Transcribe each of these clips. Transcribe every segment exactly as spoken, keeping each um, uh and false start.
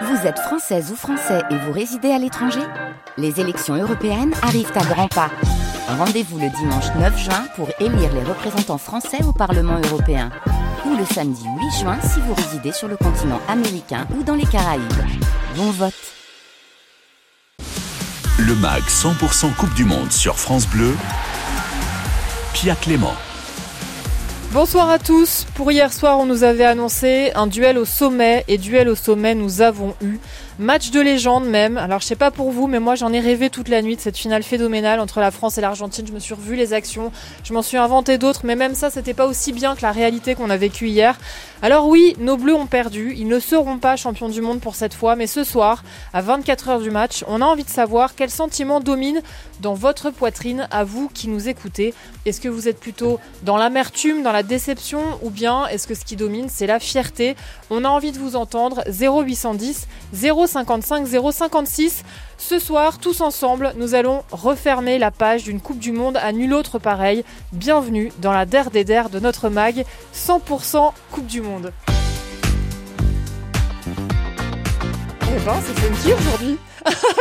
Vous êtes française ou français et vous résidez à l'étranger ? Les élections européennes arrivent à grands pas. Rendez-vous le dimanche neuf juin pour élire les représentants français au Parlement européen. Ou le samedi huit juin si vous résidez sur le continent américain ou dans les Caraïbes. Bon vote ! Le mag cent pour cent Coupe du Monde sur France Bleu, Pia Clément. Bonsoir à tous. Pour hier soir, on nous avait annoncé un duel au sommet, et duel au sommet nous avons eu. Match de légende même. Alors je sais pas pour vous, mais moi j'en ai rêvé toute la nuit de cette finale phénoménale entre la France et l'Argentine. Je me suis revu les actions, je m'en suis inventé d'autres, mais même ça c'était pas aussi bien que la réalité qu'on a vécue hier. Alors oui, nos Bleus ont perdu, ils ne seront pas champions du monde pour cette fois, mais ce soir, à vingt-quatre heures du match, on a envie de savoir quel sentiment domine dans votre poitrine à vous qui nous écoutez. Est-ce que vous êtes plutôt dans l'amertume, dans la déception, ou bien est-ce que ce qui domine c'est la fierté ? On a envie de vous entendre. Zéro huit cent dix, zéro cinquante-cinq, zéro cinquante-six. Ce soir, tous ensemble, nous allons refermer la page d'une Coupe du Monde à nul autre pareil. Bienvenue dans la der des der de notre mag cent pour cent Coupe du Monde. Eh ben, c'est funky aujourd'hui.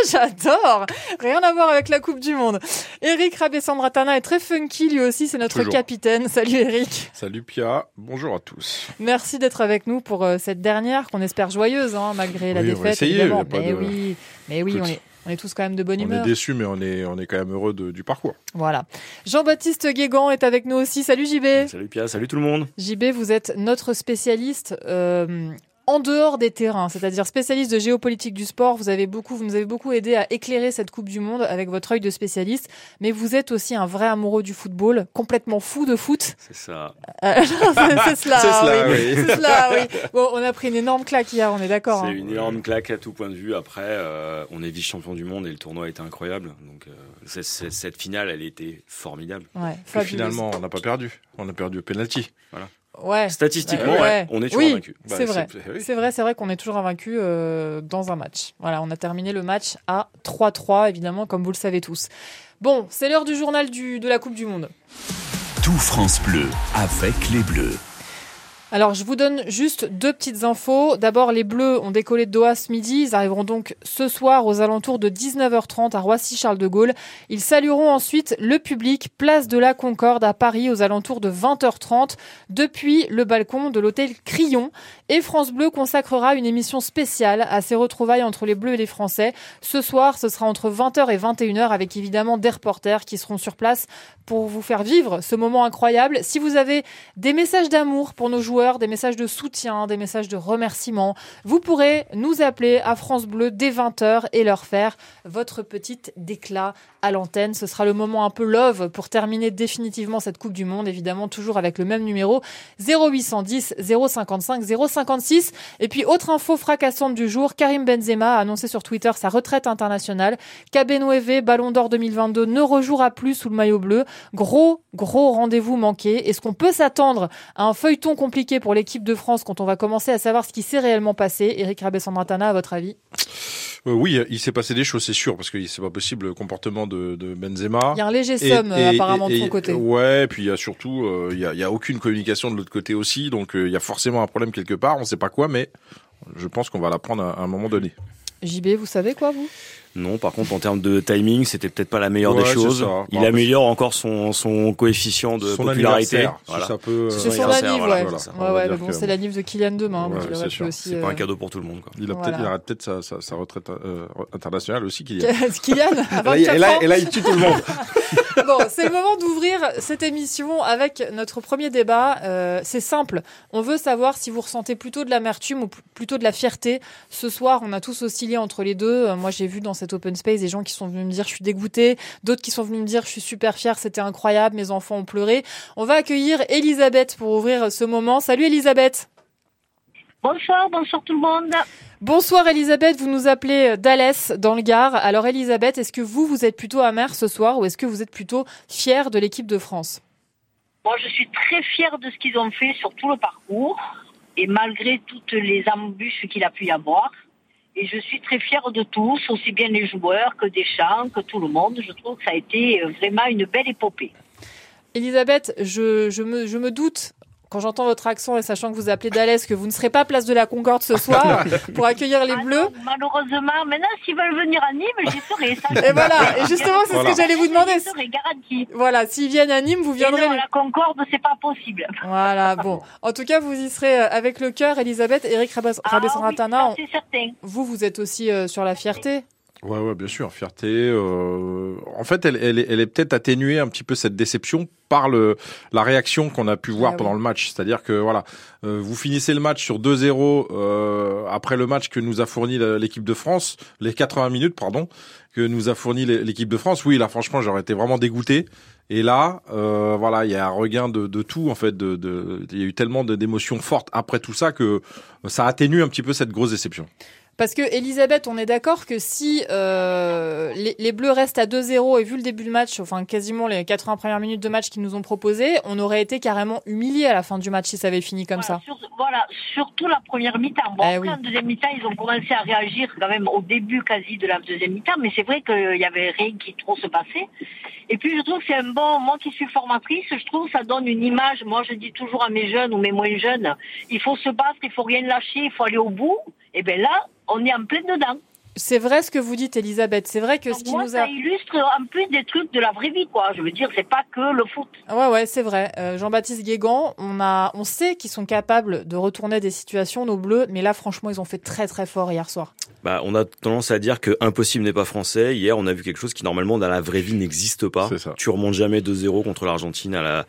J'adore. Rien à voir avec la Coupe du Monde. Éric Rabesandratana est très funky lui aussi, c'est notre Toujours. capitaine. Salut Éric. Salut Pia, bonjour à tous. Merci d'être avec nous pour euh, cette dernière qu'on espère joyeuse, hein, malgré oui, la défaite. On va essayer, évidemment. Mais, de... oui. mais oui, Écoute, on, est, on est tous quand même de bonne humeur. On est déçus, mais on est, on est quand même heureux de, du parcours. Voilà. Jean-Baptiste Guégan est avec nous aussi. Salut J B. Salut Pia, salut tout le monde. J B, vous êtes notre spécialiste... Euh, en dehors des terrains, c'est-à-dire spécialiste de géopolitique du sport. Vous avez beaucoup, vous nous avez beaucoup aidé à éclairer cette Coupe du Monde avec votre œil de spécialiste, mais vous êtes aussi un vrai amoureux du football, complètement fou de foot. C'est ça. Euh, c'est, c'est cela, c'est cela, oui. oui. C'est cela, oui. Bon, on a pris une énorme claque hier, on est d'accord. C'est hein. une énorme claque à tout point de vue. Après, euh, on est vice-champion du monde et le tournoi a été incroyable. Donc, euh, c'est, c'est, cette finale, elle était formidable. Ouais, et finalement, on n'a pas perdu. On a perdu au pénalty. Voilà. Ouais. Statistiquement, ouais. Ouais, on est toujours oui, invaincu. Bah, c'est vrai. C'est... Oui. c'est vrai, c'est vrai qu'on est toujours invaincu euh, dans un match. Voilà, on a terminé le match à trois trois, évidemment, comme vous le savez tous. Bon, c'est l'heure du journal du, de la Coupe du Monde. Tout France Bleu avec les Bleus. Alors, je vous donne juste deux petites infos. D'abord, les Bleus ont décollé de Doha ce midi. Ils arriveront donc ce soir aux alentours de dix-neuf heures trente à Roissy-Charles de Gaulle. Ils salueront ensuite le public, place de la Concorde à Paris aux alentours de vingt heures trente, depuis le balcon de l'hôtel Crillon. Et France Bleu consacrera une émission spéciale à ces retrouvailles entre les Bleus et les Français. Ce soir, ce sera entre vingt heures et vingt et une heures avec évidemment des reporters qui seront sur place pour vous faire vivre ce moment incroyable. Si vous avez des messages d'amour pour nos joueurs, des messages de soutien, des messages de remerciement, vous pourrez nous appeler à France Bleu dès vingt heures et leur faire votre petite déclat à l'antenne. Ce sera le moment un peu love pour terminer définitivement cette Coupe du Monde, évidemment toujours avec le même numéro zéro huit cent dix, zéro cinquante-cinq, zéro cinquante-six. Et puis autre info fracassante du jour, Karim Benzema a annoncé sur Twitter sa retraite internationale. K B neuf, Ballon d'Or deux mille vingt-deux, ne rejouera plus sous le maillot bleu. Gros, gros rendez-vous manqué. Est-ce qu'on peut s'attendre à un feuilleton compliqué pour l'équipe de France quand on va commencer à savoir ce qui s'est réellement passé? Éric Rabesandratana, à votre avis? Euh, oui, il s'est passé des choses, c'est sûr, parce que c'est pas possible le comportement de, de Benzema. Il y a un léger somme et, apparemment et, et, de son côté. Ouais, puis il y a surtout, euh, il, y a, il y a aucune communication de l'autre côté aussi, donc euh, il y a forcément un problème quelque part, on sait pas quoi, mais je pense qu'on va l'apprendre à, à un moment donné. J B, vous savez quoi, vous? Non, par contre, en termes de timing, c'était peut-être pas la meilleure ouais, des choses. Il non, améliore encore son, son coefficient de son popularité. Voilà. Si ça peut, c'est euh, son anniv, voilà, ouais. Voilà. Ouais, ouais, mais bon, que... c'est l'anniv de Kylian demain. Ouais, donc c'est aussi, c'est euh... pas un cadeau pour tout le monde, quoi. Il a voilà. peut-être, il arrête peut-être sa, sa, sa retraite euh, internationale aussi, Kylian. Kylian, à vingt-quatre ans. Et là, et là, il tue tout le monde. Bon, c'est le moment d'ouvrir cette émission avec notre premier débat. Euh, c'est simple. On veut savoir si vous ressentez plutôt de l'amertume ou plutôt de la fierté. Ce soir, on a tous oscillé entre les deux. Moi, j'ai vu dans cet open space des gens qui sont venus me dire je suis dégoûtée, d'autres qui sont venus me dire je suis super fière, c'était incroyable, mes enfants ont pleuré. On va accueillir Elisabeth pour ouvrir ce moment. Salut Elisabeth. Bonsoir, bonsoir tout le monde. Bonsoir Elisabeth, vous nous appelez d'Alès dans le Gard. Alors Elisabeth, est-ce que vous, vous êtes plutôt amère ce soir ou est-ce que vous êtes plutôt fière de l'équipe de France? Moi je suis très fière de ce qu'ils ont fait sur tout le parcours et malgré toutes les embûches qu'il a pu y avoir. Et je suis très fière de tous, aussi bien les joueurs que Deschamps, que tout le monde. Je trouve que ça a été vraiment une belle épopée. Elisabeth, je, je, me, je me doute quand j'entends votre accent et sachant que vous appelez d'Alès, que vous ne serez pas place de la Concorde ce soir pour accueillir les ah Bleus. Non, malheureusement, maintenant, s'ils veulent venir à Nîmes, j'y serai. Ça, et voilà, et justement, c'est voilà. ce que j'allais vous demander. J'y serai garantie. Voilà, s'ils viennent à Nîmes, vous viendrez. Et non, à la Concorde, c'est pas possible. Voilà, bon. En tout cas, vous y serez avec le cœur, Elisabeth, Éric Rabesandratana. Ah, oui, c'est certain. Vous, vous êtes aussi euh, sur la fierté. Ouais, ouais, bien sûr, fierté. Euh... En fait, elle, elle, elle est peut-être atténuée un petit peu cette déception par le la réaction qu'on a pu voir ah pendant oui. le match. C'est-à-dire que voilà, euh, vous finissez le match sur deux zéro euh, après le match que nous a fourni l'équipe de France, les quatre-vingts minutes, pardon, que nous a fourni l'équipe de France. Oui, là, franchement, j'aurais été vraiment dégoûté. Et là, euh, voilà, il y a un regain de, de tout en fait. De, de, il y a eu tellement d'émotions fortes après tout ça que ça atténue un petit peu cette grosse déception. Parce que, Elisabeth, on est d'accord que si euh, les, les Bleus restent à deux zéro et vu le début de match, enfin quasiment les quatre-vingts premières minutes de match qu'ils nous ont proposées, on aurait été carrément humiliés à la fin du match si ça avait fini comme voilà, ça. Sur, voilà, surtout la première mi-temps. Bon, eh oui. En deuxième mi-temps, ils ont commencé à réagir quand même au début quasi de la deuxième mi-temps, mais c'est vrai qu'il n'y avait rien qui trop se passait. Et puis, je trouve que c'est un bon... Moi qui suis formatrice, je trouve que ça donne une image. Moi, je dis toujours à mes jeunes ou mes moins jeunes, il faut se battre, il faut rien lâcher, il faut aller au bout. Et bien là, on est en plein dedans. C'est vrai ce que vous dites, Elisabeth. C'est vrai que Donc ce qui moi, nous a... ça illustre en plus des trucs de la vraie vie, quoi. Je veux dire, c'est pas que le foot. Ouais, ouais, c'est vrai. Euh, Jean-Baptiste Guégan, on a, on sait qu'ils sont capables de retourner des situations, nos Bleus, mais là, franchement, ils ont fait très, très fort hier soir. Bah, on a tendance à dire que impossible n'est pas français. Hier, on a vu quelque chose qui, normalement, dans la vraie vie, n'existe pas. C'est ça. Tu remontes jamais deux zéro contre l'Argentine à la...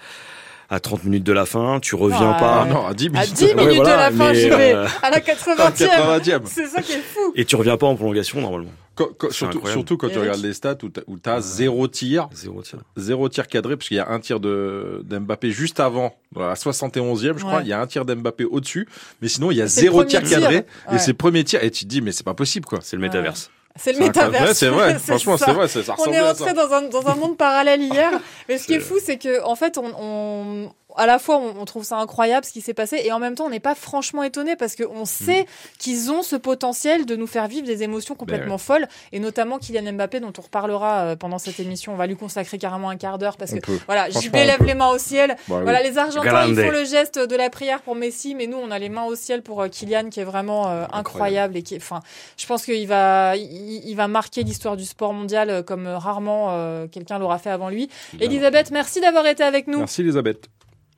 à trente minutes de la fin, tu reviens ah, pas... Non, à dix minutes, à dix minutes ouais, voilà, de la fin, j'y vais. Euh... À la quatre-vingtième. C'est ça qui est fou. Et tu reviens pas en prolongation, normalement. Quand, quand, surtout, surtout quand Eric. Tu regardes les stats où t'as, où t'as euh, zéro tir. Zéro tir. Zéro tir cadré, parce qu'il y a un tir de, d'Mbappé juste avant, à la soixante et onzième, je crois. Ouais. Il y a un tir d'Mbappé au-dessus. Mais sinon, il y a c'est zéro tir cadré. Ouais. Et c'est le premier tir. Et tu te dis, mais c'est pas possible, quoi. C'est le métaverse. Ouais. C'est le métaverse. C'est vrai, c'est franchement, ça. c'est vrai, ça, ça ressemble à ça. On est rentré dans un, dans un monde parallèle hier. Mais ce qui est fou, c'est que, en fait, on, on, à la fois, on trouve ça incroyable ce qui s'est passé et en même temps, on n'est pas franchement étonné parce qu'on sait mmh. qu'ils ont ce potentiel de nous faire vivre des émotions complètement ouais. folles et notamment Kylian Mbappé dont on reparlera pendant cette émission. On va lui consacrer carrément un quart d'heure parce on que peut. voilà, J B lève les mains au ciel. Bah, voilà, oui. Les Argentins Grande. Ils font le geste de la prière pour Messi, mais nous on a les mains au ciel pour Kylian qui est vraiment euh, incroyable. incroyable et qui, enfin, je pense qu'il va, il, il va marquer l'histoire du sport mondial comme rarement euh, quelqu'un l'aura fait avant lui. Bien. Elisabeth, merci d'avoir été avec nous. Merci Elisabeth.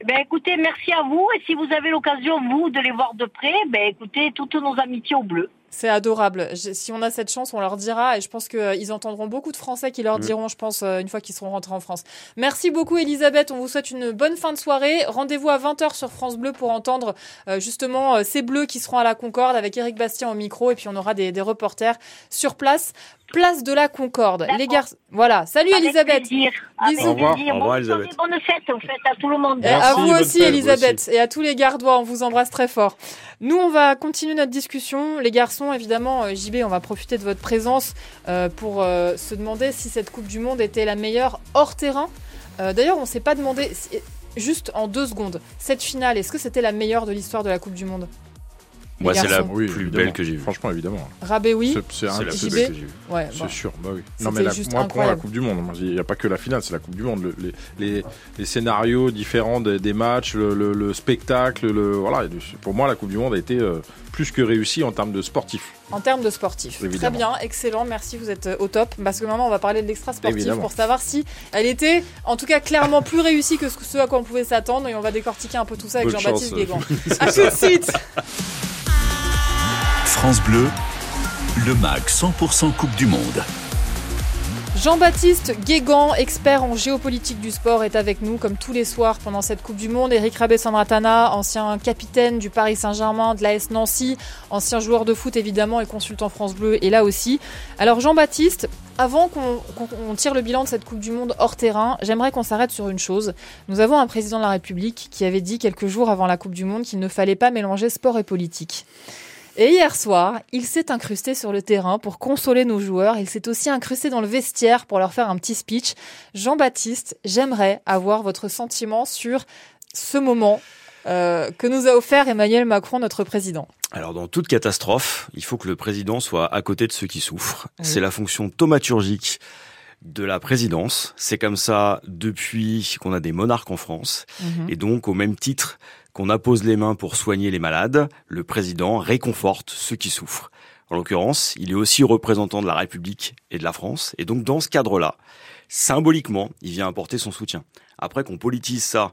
Ben écoutez, merci à vous. Et si vous avez l'occasion, vous, de les voir de près, ben écoutez, toutes nos amitiés au bleu. C'est adorable. Je, si on a cette chance, on leur dira. Et je pense qu'ils euh, entendront beaucoup de Français qui leur diront, je pense, euh, une fois qu'ils seront rentrés en France. Merci beaucoup, Elisabeth. On vous souhaite une bonne fin de soirée. Rendez-vous à vingt heures sur France Bleu pour entendre euh, justement euh, ces Bleus qui seront à la Concorde avec Éric Bastien au micro. Et puis, on aura des, des reporters sur place. Place de la Concorde. D'accord. Les garçons. Voilà. Salut, avec Elisabeth. Plaisir. Bisous. Au revoir. Bon, au revoir, Elisabeth. Bonne fête, en fait, à tout le monde. Merci, à vous aussi, fête, Elisabeth. Aussi. Et à tous les Gardois. On vous embrasse très fort. Nous, on va continuer notre discussion. Les garçons, évidemment, J B, on va profiter de votre présence euh, pour euh, se demander si cette Coupe du Monde était la meilleure hors terrain. Euh, d'ailleurs, on ne s'est pas demandé, si, juste en deux secondes, cette finale, est-ce que c'était la meilleure de l'histoire de la Coupe du Monde ? Moi, les c'est garçons. La oui, plus évidemment. Belle que j'ai vue. Franchement, évidemment. Rabé, oui. C'est, c'est, c'est la plus belle que j'ai vue. Ouais, c'est bon. Sûr. Bah, oui. Non, mais la, moi, pour moi, la Coupe du Monde, il n'y a pas que la finale, c'est la Coupe du Monde. Le, les, les, les scénarios différents des, des matchs, le, le, le spectacle, le, voilà. Pour moi, la Coupe du Monde a été euh, plus que réussie en termes de sportif. En termes de sportif. Évidemment. Très bien, excellent, merci, vous êtes au top. Parce que maintenant, on va parler de l'extra sportif évidemment. Pour savoir si elle était, en tout cas, clairement plus réussie que ce à quoi on pouvait s'attendre. Et on va décortiquer un peu tout ça avec bonne Jean-Baptiste Guégan. À tout de suite. France Bleu, le mag cent pour cent Coupe du Monde. Jean-Baptiste Guégan, expert en géopolitique du sport, est avec nous comme tous les soirs pendant cette Coupe du Monde. Éric Rabesandratana, ancien capitaine du Paris Saint-Germain, de l'A S Nancy, ancien joueur de foot évidemment et consultant France Bleu est là aussi. Alors Jean-Baptiste, avant qu'on, qu'on tire le bilan de cette Coupe du Monde hors terrain, j'aimerais qu'on s'arrête sur une chose. Nous avons un président de la République qui avait dit quelques jours avant la Coupe du Monde qu'il ne fallait pas mélanger sport et politique. Et hier soir, il s'est incrusté sur le terrain pour consoler nos joueurs. Il s'est aussi incrusté dans le vestiaire pour leur faire un petit speech. Jean-Baptiste, j'aimerais avoir votre sentiment sur ce moment euh, que nous a offert Emmanuel Macron, notre président. Alors, dans toute catastrophe, il faut que le président soit à côté de ceux qui souffrent. Oui. C'est la fonction thaumaturgique de la présidence. C'est comme ça depuis qu'on a des monarques en France. Mmh. Et donc, au même titre qu'on appose les mains pour soigner les malades, le président réconforte ceux qui souffrent. En l'occurrence, il est aussi représentant de la République et de la France, et donc dans ce cadre-là, symboliquement, il vient apporter son soutien. Après qu'on politise ça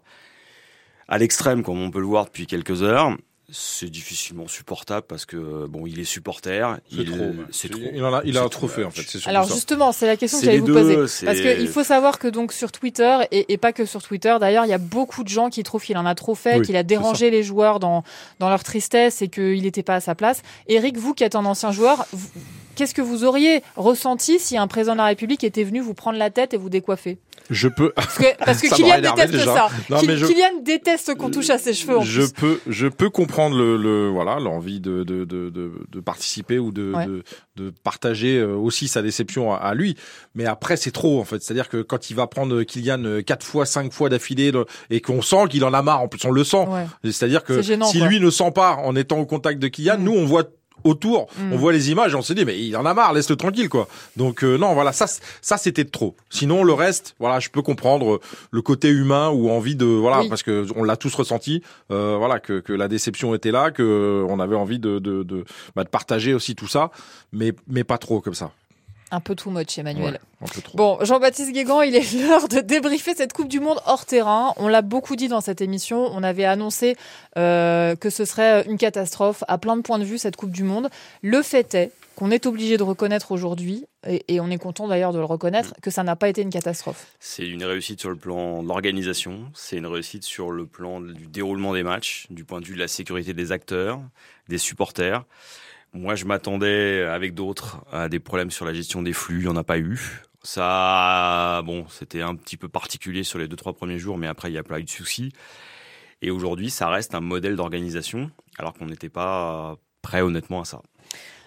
à l'extrême, comme on peut le voir depuis quelques heures, c'est difficilement supportable parce que bon, il est supporter, c'est il, trop, c'est trop, il en a, il a trop fait en fait. C'est Alors ça. Justement, c'est la question c'est que j'allais vous deux, poser c'est... parce que il faut savoir que donc sur Twitter et, et pas que sur Twitter, d'ailleurs, il y a beaucoup de gens qui trouvent qu'il en a trop fait, oui, qu'il a dérangé les joueurs dans dans leur tristesse et qu'il n'était pas à sa place. Éric, vous qui êtes un ancien joueur, vous, qu'est-ce que vous auriez ressenti si un président de la République était venu vous prendre la tête et vous décoiffer? Je peux. Parce que, parce que Kylian déteste déjà. ça. Non, Kylian, je... Kylian déteste qu'on touche à ses cheveux. En je plus. peux, je peux comprendre le, le voilà, l'envie de de de de participer ou de, ouais. de de partager aussi sa déception à, à lui. Mais après, c'est trop en fait. C'est-à-dire que quand il va prendre Kylian quatre fois, cinq fois d'affilée et qu'on sent qu'il en a marre, en plus on le sent. Ouais. C'est-à-dire que c'est gênant, si quoi. Lui ne sent pas en étant au contact de Kylian, mmh. nous on voit. Autour, mmh. on voit les images, on s'est dit mais il en a marre, laisse-le tranquille quoi. Donc euh, non, voilà, ça ça c'était de trop. Sinon le reste, voilà, je peux comprendre le côté humain ou envie de voilà oui. parce que on l'a tous ressenti, euh, voilà que que la déception était là, que on avait envie de de de, bah, de partager aussi tout ça, mais mais pas trop comme ça. Un peu too much, Emmanuel. Ouais, un peu trop. Bon, Jean-Baptiste Guégan, il est l'heure de débriefer cette Coupe du Monde hors terrain. On l'a beaucoup dit dans cette émission. On avait annoncé euh, que ce serait une catastrophe à plein de points de vue, cette Coupe du Monde. Le fait est qu'on est obligé de reconnaître aujourd'hui, et, et on est content d'ailleurs de le reconnaître, que ça n'a pas été une catastrophe. C'est une réussite sur le plan de l'organisation. C'est une réussite sur le plan du déroulement des matchs, du point de vue de la sécurité des acteurs, des supporters. Moi, je m'attendais, avec d'autres, à des problèmes sur la gestion des flux. Il n'y en a pas eu. Ça, bon, c'était un petit peu particulier sur les deux, trois premiers jours, mais après, il n'y a pas eu de soucis. Et aujourd'hui, ça reste un modèle d'organisation, alors qu'on n'était pas prêt, honnêtement, à ça.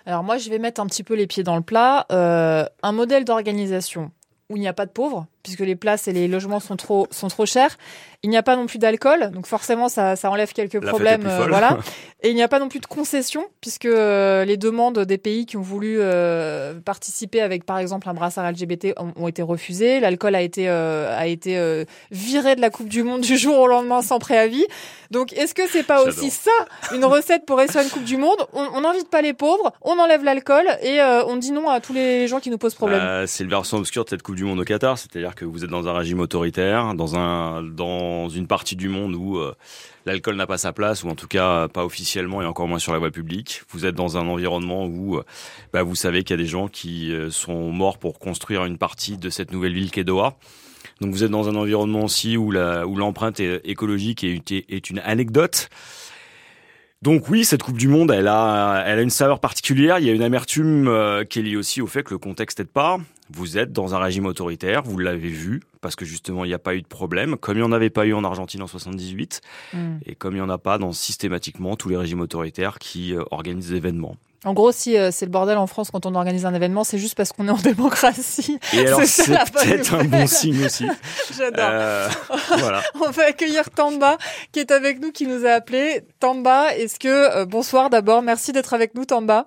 Alors moi, je vais mettre un petit peu les pieds dans le plat. Euh, un modèle d'organisation où il n'y a pas de pauvres, puisque les places et les logements sont trop, sont trop chers. Il n'y a pas non plus d'alcool, donc forcément, ça, ça enlève quelques La problèmes. Euh, voilà. Et il n'y a pas non plus de concessions, puisque euh, les demandes des pays qui ont voulu euh, participer avec, par exemple, un brassard L G B T ont, ont été refusées. L'alcool a été, euh, a été euh, viré de la Coupe du Monde du jour au lendemain sans préavis. Donc, est-ce que c'est pas J'adore. aussi ça, une recette pour réussir une Coupe du Monde? On n'invite pas les pauvres, on enlève l'alcool et euh, on dit non à tous les gens qui nous posent problème. Euh, c'est le versant obscur de cette Coupe du Monde au Qatar, c'est-à-dire que vous êtes dans un régime autoritaire, dans un dans une partie du monde où euh, l'alcool n'a pas sa place, ou en tout cas pas officiellement et encore moins sur la voie publique. Vous êtes dans un environnement où euh, bah, vous savez qu'il y a des gens qui euh, sont morts pour construire une partie de cette nouvelle ville qu'est Doha. Donc vous êtes dans un environnement aussi où la où l'empreinte est écologique est, est une anecdote. Donc oui, cette Coupe du Monde, elle a, elle a une saveur particulière. Il y a une amertume euh, qui est liée aussi au fait que le contexte n'aide pas. Vous êtes dans un régime autoritaire, vous l'avez vu, parce que justement, il n'y a pas eu de problème, comme il n'y en avait pas eu en Argentine en soixante-dix-huit, mmh. et comme il n'y en a pas dans systématiquement tous les régimes autoritaires qui euh, organisent des événements. En gros, si euh, c'est le bordel en France quand on organise un événement, c'est juste parce qu'on est en démocratie. Et alors, c'est, c'est peut-être un bon signe aussi. J'adore. Euh, voilà. On va accueillir Tamba qui est avec nous, qui nous a appelé. Tamba, est-ce que euh, bonsoir d'abord. Merci d'être avec nous, Tamba.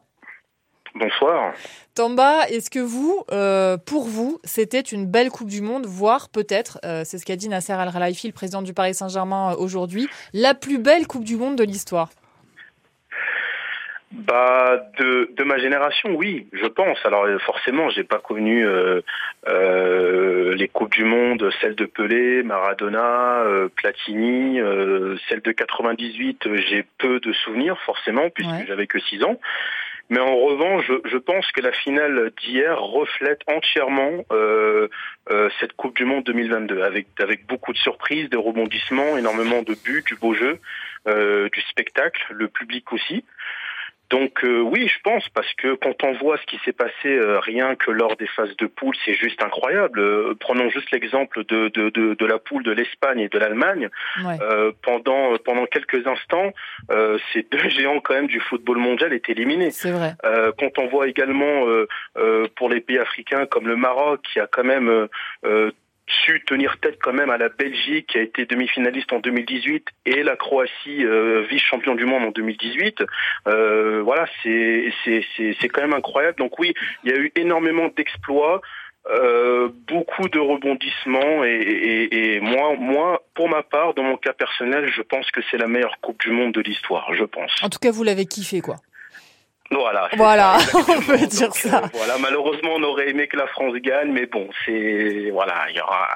Bonsoir. Tamba, est-ce que vous, euh, pour vous, c'était une belle Coupe du Monde, voire peut-être, euh, c'est ce qu'a dit Nasser Al-Khelaifi, le président du Paris Saint-Germain euh, aujourd'hui, la plus belle Coupe du Monde de l'histoire? Bah de de ma génération, oui, je pense. Alors forcément, j'ai pas connu euh, euh, les coupes du monde, celle de Pelé, Maradona, euh, Platini, euh, celle de quatre-vingt-dix-huit. J'ai peu de souvenirs forcément puisque ouais. j'avais que six ans. Mais en revanche, je, je pense que la finale d'hier reflète entièrement euh, euh, cette Coupe du Monde deux mille vingt-deux, avec, avec beaucoup de surprises, des rebondissements, énormément de buts, du beau jeu, euh, du spectacle, le public aussi. Donc euh, oui, je pense, parce que quand on voit ce qui s'est passé euh, rien que lors des phases de poule, c'est juste incroyable. Euh, prenons juste l'exemple de, de, de, de la poule de l'Espagne et de l'Allemagne. Ouais. Euh, pendant, pendant quelques instants, euh, ces deux géants quand même du football mondial étaient éliminés. C'est vrai. Euh, quand on voit également euh, euh, pour les pays africains comme le Maroc, qui a quand même... Euh, euh, su tenir tête quand même à la Belgique qui a été demi-finaliste en deux mille dix-huit et la Croatie euh, vice-champion du monde en deux mille dix-huit. Euh, voilà, c'est, c'est, c'est, c'est quand même incroyable. Donc oui, il y a eu énormément d'exploits. Euh, beaucoup de rebondissements et, et, et moi, moi, pour ma part, dans mon cas personnel, je pense que c'est la meilleure Coupe du Monde de l'histoire, je pense. En tout cas, vous l'avez kiffé, quoi. Voilà, voilà. On peut dire Donc, ça. Euh, voilà, malheureusement, on aurait aimé que la France gagne, mais bon, c'est voilà, il y aura,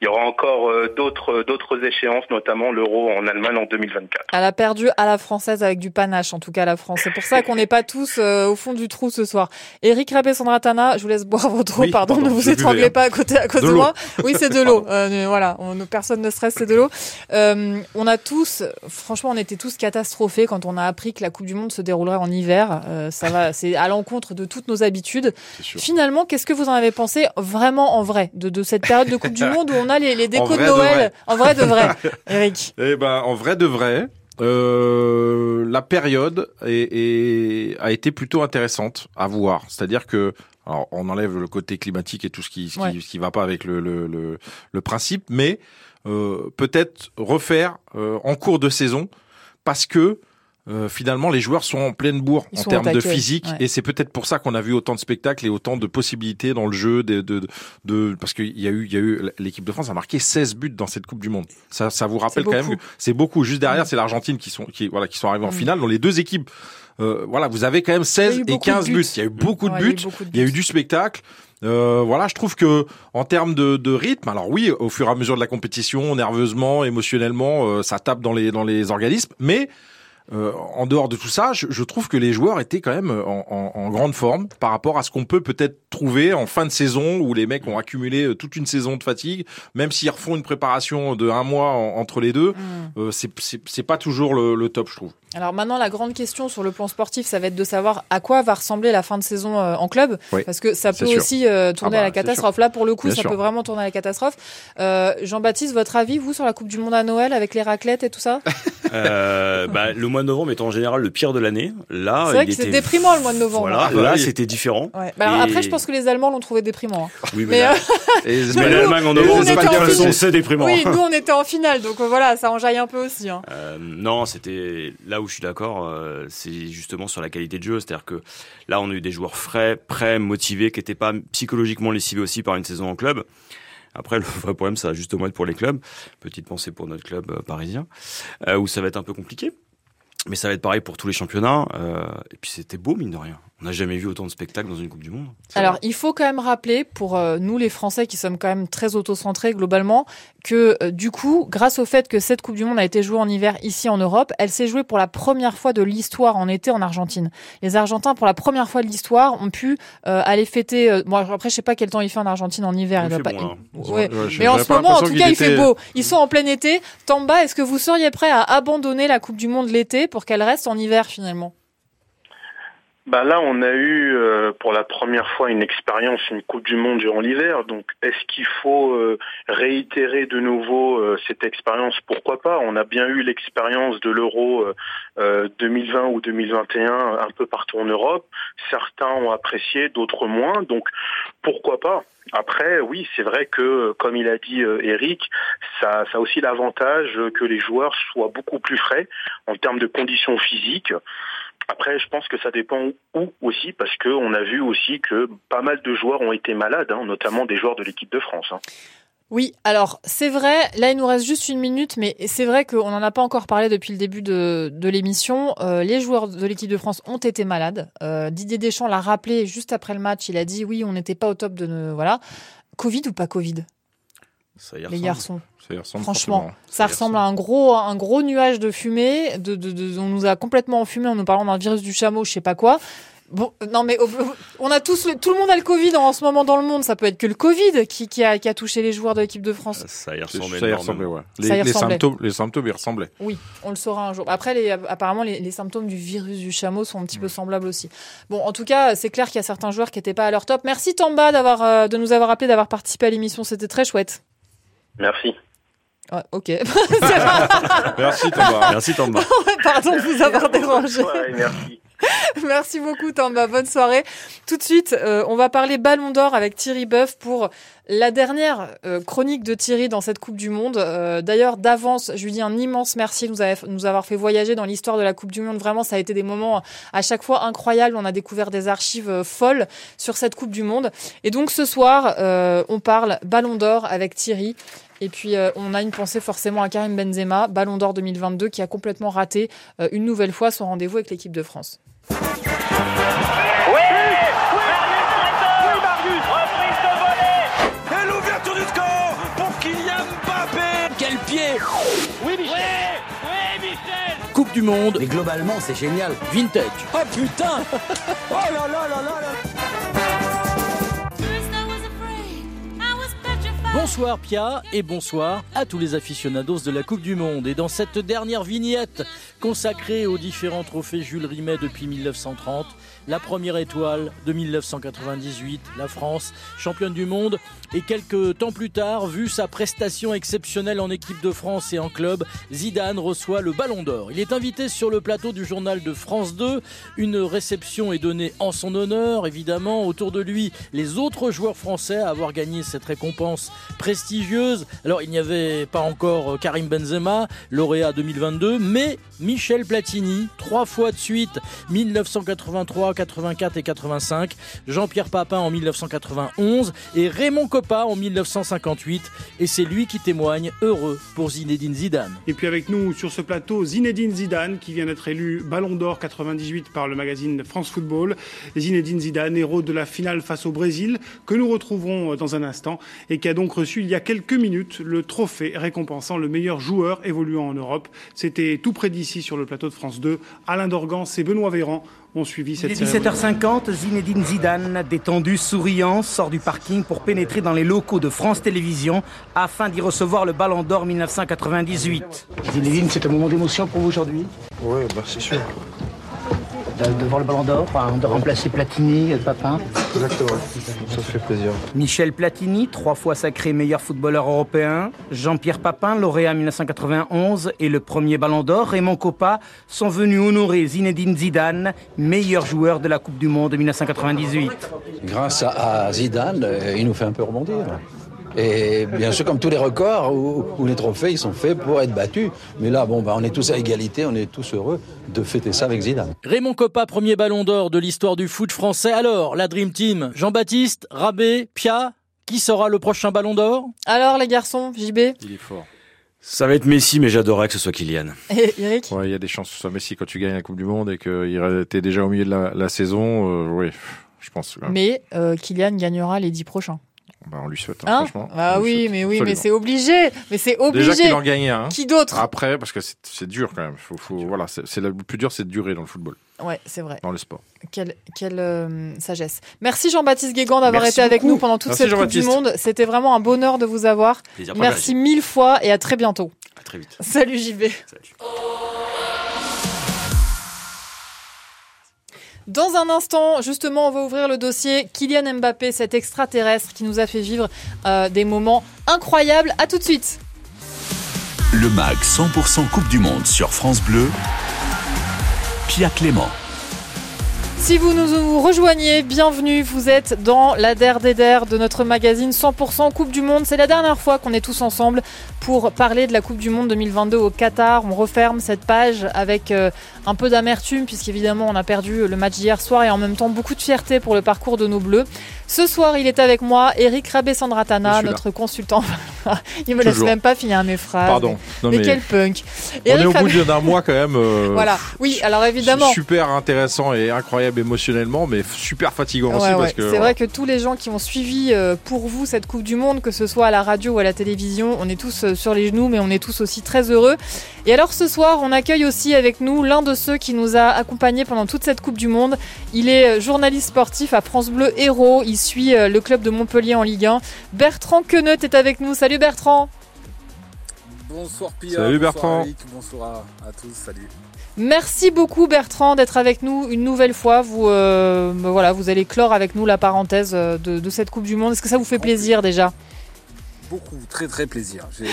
il y aura encore euh, d'autres, d'autres échéances, notamment l'Euro en Allemagne en deux mille vingt-quatre. Elle a perdu à la française avec du panache, en tout cas la France. C'est pour ça qu'on n'est pas tous euh, au fond du trou ce soir. Éric Rabesandratana, je vous laisse boire votre eau, oui, pardon, pardon, ne vous étranglez pas à côté, à cause de, de moi. Oui, c'est de l'eau. Euh, voilà, on, personne ne stresse, c'est de l'eau. Euh, on a tous, franchement, on était tous catastrophés quand on a appris que la Coupe du Monde se déroulerait en hiver. Euh, ça va, c'est à l'encontre de toutes nos habitudes. Finalement, qu'est-ce que vous en avez pensé vraiment en vrai de, de cette période de Coupe du Monde où on a les, les décos de Noël, en vrai de vrai, Eric? Eh ben, en vrai de vrai, euh, la période est, est, a été plutôt intéressante à voir. C'est-à-dire que, alors, on enlève le côté climatique et tout ce qui, ce qui, ouais. ce qui va pas avec le, le, le, le principe, mais euh, peut-être refaire euh, en cours de saison parce que. Euh, finalement, les joueurs sont en pleine bourre en termes de physique, ouais. et c'est peut-être pour ça qu'on a vu autant de spectacles et autant de possibilités dans le jeu. De, de, de, de parce qu'il y a eu, il y a eu l'équipe de France a marqué seize buts dans cette Coupe du Monde. Ça, ça vous rappelle quand même que c'est beaucoup. Juste derrière, mmh. c'est l'Argentine qui sont, qui voilà, qui sont arrivés en mmh. finale. Dans les deux équipes, euh, voilà, vous avez quand même seize et quinze buts. Il y a eu beaucoup de buts. Il y a eu du spectacle. Euh, voilà, je trouve que en termes de, de rythme, alors oui, au fur et à mesure de la compétition, nerveusement, émotionnellement, euh, ça tape dans les dans les organismes, mais Euh, en dehors de tout ça, je, je trouve que les joueurs étaient quand même en, en, en grande forme par rapport à ce qu'on peut peut-être trouver en fin de saison où les mecs ont accumulé toute une saison de fatigue, même s'ils refont une préparation de un mois en, entre les deux, mmh. euh, c'est, c'est, c'est pas toujours le, le top, je trouve. Alors maintenant, la grande question sur le plan sportif, ça va être de savoir à quoi va ressembler la fin de saison euh, en club, oui, parce que ça peut sûr. aussi euh, tourner ah bah, à la catastrophe. Là, pour le coup, bien ça sûr. peut vraiment tourner à la catastrophe. Euh, Jean-Baptiste, votre avis, vous, sur la Coupe du Monde à Noël avec les raclettes et tout ça? euh, bah, le mois de novembre est en général le pire de l'année. Là, c'est vrai il que était... c'est déprimant le mois de novembre. Voilà, là, là il... c'était différent. Ouais. Bah, alors, et... Après, je pense que les Allemands l'ont trouvé déprimant. Hein. Oui, mais, mais, euh... mais l'Allemagne en novembre, c'est pas bien. C'est déprimant. Oui, nous, on était en finale, donc voilà, ça enjaille un peu aussi. Hein. Euh, non, c'était là où je suis d'accord, euh, c'est justement sur la qualité de jeu. C'est-à-dire que là, on a eu des joueurs frais, prêts, motivés, qui n'étaient pas psychologiquement lessivés aussi par une saison en club. Après, le vrai problème, ça va justement être pour les clubs. Petite pensée pour notre club euh, parisien, euh, où ça va être un peu compliqué. Mais ça va être pareil pour tous les championnats. Euh, et puis, c'était beau, mine de rien. On n'a jamais vu autant de spectacles dans une Coupe du Monde. C'est Alors, vrai. il faut quand même rappeler, pour euh, nous les Français qui sommes quand même très autocentrés globalement, que euh, du coup, grâce au fait que cette Coupe du Monde a été jouée en hiver ici en Europe, elle s'est jouée pour la première fois de l'histoire en été en Argentine. Les Argentins, pour la première fois de l'histoire, ont pu euh, aller fêter... Euh, bon, après, je sais pas quel temps il fait en Argentine en hiver. Il il fait pas... bon, il... ouais. Ouais, mais en ce moment, en tout cas, était... il fait beau. Ils sont en plein été. Tamba, est-ce que vous seriez prêt à abandonner la Coupe du Monde l'été pour qu'elle reste en hiver finalement ? Bah là, on a eu euh, pour la première fois une expérience, une Coupe du Monde durant l'hiver. Donc, est-ce qu'il faut euh, réitérer de nouveau euh, cette expérience ? Pourquoi pas ? On a bien eu l'expérience de l'Euro euh, deux mille vingt ou deux mille vingt et un un peu partout en Europe. Certains ont apprécié, d'autres moins. Donc, pourquoi pas ? Après, oui, c'est vrai que, comme il a dit euh, Eric, ça, ça a aussi l'avantage que les joueurs soient beaucoup plus frais en termes de conditions physiques. Après, je pense que ça dépend où aussi, parce qu'on a vu aussi que pas mal de joueurs ont été malades, hein, notamment des joueurs de l'équipe de France. Hein. Oui, alors c'est vrai, là il nous reste juste une minute, mais c'est vrai qu'on n'en a pas encore parlé depuis le début de, de l'émission. Euh, les joueurs de l'équipe de France ont été malades. Euh, Didier Deschamps l'a rappelé juste après le match, il a dit oui, on n'était pas au top de... Nos... Voilà. Covid ou pas Covid ? Ça y ressemble. Les garçons. Ça y ressemble Franchement, fortement. ça, ça ressemble ressemble à un gros, un gros nuage de fumée. De, de, de, on nous a complètement enfumés en nous parlant d'un virus du chameau, je sais pas quoi. Bon, non mais on a tous, le, tout le monde a le Covid en ce moment dans le monde. Ça peut être que le Covid qui, qui, a, qui a touché les joueurs de l'équipe de France. Ça y ressemblait. Ça y ressemblait, ouais. Les, ça y les symptômes, les symptômes y ressemblaient. Oui, on le saura un jour. Après, les, apparemment, les, les symptômes du virus du chameau sont un petit mmh. peu semblables aussi. Bon, en tout cas, c'est clair qu'il y a certains joueurs qui n'étaient pas à leur top. Merci Tamba d'avoir, euh, de nous avoir appelé, d'avoir participé à l'émission. C'était très chouette. Merci. Ouais, ok. Merci Tamba. Merci Tamba. Pardon de vous avoir dérangé. Ouais, merci. Merci beaucoup, Tamba. Bonne soirée. Tout de suite, euh, on va parler Ballon d'Or avec Thierry Boeuf pour la dernière euh, chronique de Thierry dans cette Coupe du Monde. Euh, d'ailleurs, d'avance, je lui dis un immense merci de nous, av- nous avoir fait voyager dans l'histoire de la Coupe du Monde. Vraiment, ça a été des moments à chaque fois incroyables. On a découvert des archives euh, folles sur cette Coupe du Monde. Et donc, ce soir, euh, on parle Ballon d'Or avec Thierry. Et puis, euh, on a une pensée forcément à Karim Benzema, Ballon d'Or deux mille vingt-deux, qui a complètement raté euh, une nouvelle fois son rendez-vous avec l'équipe de France. Oui, oui, oui, oui, Marius, reprise de volée. Et l'ouverture du score pour Kylian Mbappé. Quel pied. Oui, Michel. Oui, oui, Michel. Coupe du Monde. Mais globalement, c'est génial. Vintage. Oh putain. Oh là là là là là. Bonsoir Pia et bonsoir à tous les aficionados de la Coupe du Monde. Et dans cette dernière vignette consacrée aux différents trophées Jules Rimet depuis mille neuf cent trente, la première étoile de mille neuf cent quatre-vingt-dix-huit, la France, championne du monde, et quelques temps plus tard, vu sa prestation exceptionnelle en équipe de France et en club, Zidane reçoit le Ballon d'Or. Il est invité sur le plateau du journal de France deux, une réception est donnée en son honneur, évidemment, autour de lui, les autres joueurs français à avoir gagné cette récompense prestigieuse. Alors, il n'y avait pas encore Karim Benzema, lauréat deux mille vingt-deux, mais Michel Platini, trois fois de suite, mille neuf cent quatre-vingt-trois, quatre-vingt-quatre et quatre-vingt-cinq, Jean-Pierre Papin en mille neuf cent quatre-vingt-onze et Raymond Kopa en mille neuf cent cinquante-huit. Et c'est lui qui témoigne, heureux pour Zinedine Zidane. Et puis avec nous sur ce plateau, Zinedine Zidane qui vient d'être élu Ballon d'Or quatre-vingt-dix-huit par le magazine France Football. Zinedine Zidane, héros de la finale face au Brésil, que nous retrouverons dans un instant et qui a donc reçu il y a quelques minutes le trophée récompensant le meilleur joueur évoluant en Europe. C'était tout près d'ici sur le plateau de France deux. Alain Dorgance et Benoît Véran ont suivi cette cérémonie. dix-sept heures cinquante, Zinedine Zidane, détendu, souriant, sort du parking pour pénétrer dans les locaux de France Télévisions afin d'y recevoir le Ballon d'Or mille neuf cent quatre-vingt-dix-huit. Zinedine, c'est un moment d'émotion pour vous aujourd'hui ? Oui, bah c'est sûr. De, devant le Ballon d'Or, de remplacer Platini, Papin. Exactement, ça fait plaisir. Michel Platini, trois fois sacré meilleur footballeur européen. Jean-Pierre Papin, lauréat mille neuf cent quatre-vingt-onze et le premier Ballon d'Or. Raymond Kopa sont venus honorer Zinedine Zidane, meilleur joueur de la Coupe du Monde mille neuf cent quatre-vingt-dix-huit. Grâce à Zidane, il nous fait un peu rebondir. Et bien sûr, comme tous les records ou, ou les trophées, ils sont faits pour être battus. Mais là, bon, bah, on est tous à égalité, on est tous heureux de fêter ça avec Zidane. Raymond Kopa, premier Ballon d'Or de l'histoire du foot français. Alors, la Dream Team, Jean-Baptiste, Rabé, Pia, qui sera le prochain Ballon d'Or ? Alors les garçons, J B ? Il est fort. Ça va être Messi, mais j'adorerais que ce soit Kylian. Et Eric ? Ouais, il y a des chances que ce soit Messi quand tu gagnes la Coupe du Monde et qu'il était déjà au milieu de la, la saison. Euh, oui, je pense. Ouais. Mais euh, Kylian gagnera les dix prochains. Bah on lui souhaite, hein, hein franchement. Ah oui, souhaite, mais oui, absolument. mais c'est obligé, mais c'est obligé. Déjà qu'il en gagne un. Hein. Qui d'autre ? Après, parce que c'est, c'est dur quand même. Faut, faut, voilà, c'est, c'est le plus dur, c'est de durer dans le football. Ouais, c'est vrai. Dans le sport. Quelle, quelle euh, sagesse. Merci Jean-Baptiste Guégan d'avoir Merci été beaucoup. avec nous pendant toute Merci cette Coupe du Monde. C'était vraiment un bonheur de vous avoir. Plaisir. Merci mille fois et à très bientôt. À très vite. Salut J B. Salut. Dans un instant, justement, on va ouvrir le dossier Kylian Mbappé, cet extraterrestre qui nous a fait vivre euh, des moments incroyables. À tout de suite. Le mag cent pour cent Coupe du Monde sur France Bleu, Pia Clément. Si vous nous rejoignez, bienvenue, vous êtes dans la der des der de notre magazine cent pour cent Coupe du Monde. C'est la dernière fois qu'on est tous ensemble pour parler de la Coupe du Monde deux mille vingt-deux au Qatar. On referme cette page avec un peu d'amertume puisqu'évidemment on a perdu le match d'hier soir et en même temps beaucoup de fierté pour le parcours de nos Bleus. Ce soir, il est avec moi, Éric Rabesandratana, notre consultant. Il me Toujours. laisse même pas finir mes phrases. Pardon. Non, mais, mais quel punk. On Éric est au Rab... bout d'un mois quand même. Euh... Voilà. Oui, alors évidemment. Super intéressant et incroyable émotionnellement, mais super fatigant ouais, aussi. Ouais. Parce que, c'est ouais. vrai que tous les gens qui ont suivi euh, pour vous cette Coupe du Monde, que ce soit à la radio ou à la télévision, on est tous euh, sur les genoux, mais on est tous aussi très heureux. Et alors ce soir, on accueille aussi avec nous l'un de ceux qui nous a accompagnés pendant toute cette Coupe du Monde. Il est journaliste sportif à France Bleu Héros. Il suit le club de Montpellier en Ligue un. Bertrand Queneutte est avec nous. Salut Bertrand. Bonsoir Pia. Salut Bertrand. Bonsoir Eric, bonsoir à, à tous. Salut. Merci beaucoup Bertrand d'être avec nous une nouvelle fois. Vous, euh, ben voilà, vous allez clore avec nous la parenthèse de, de cette Coupe du Monde. Est-ce que ça vous fait plaisir déjà ? beaucoup, très très plaisir. J'ai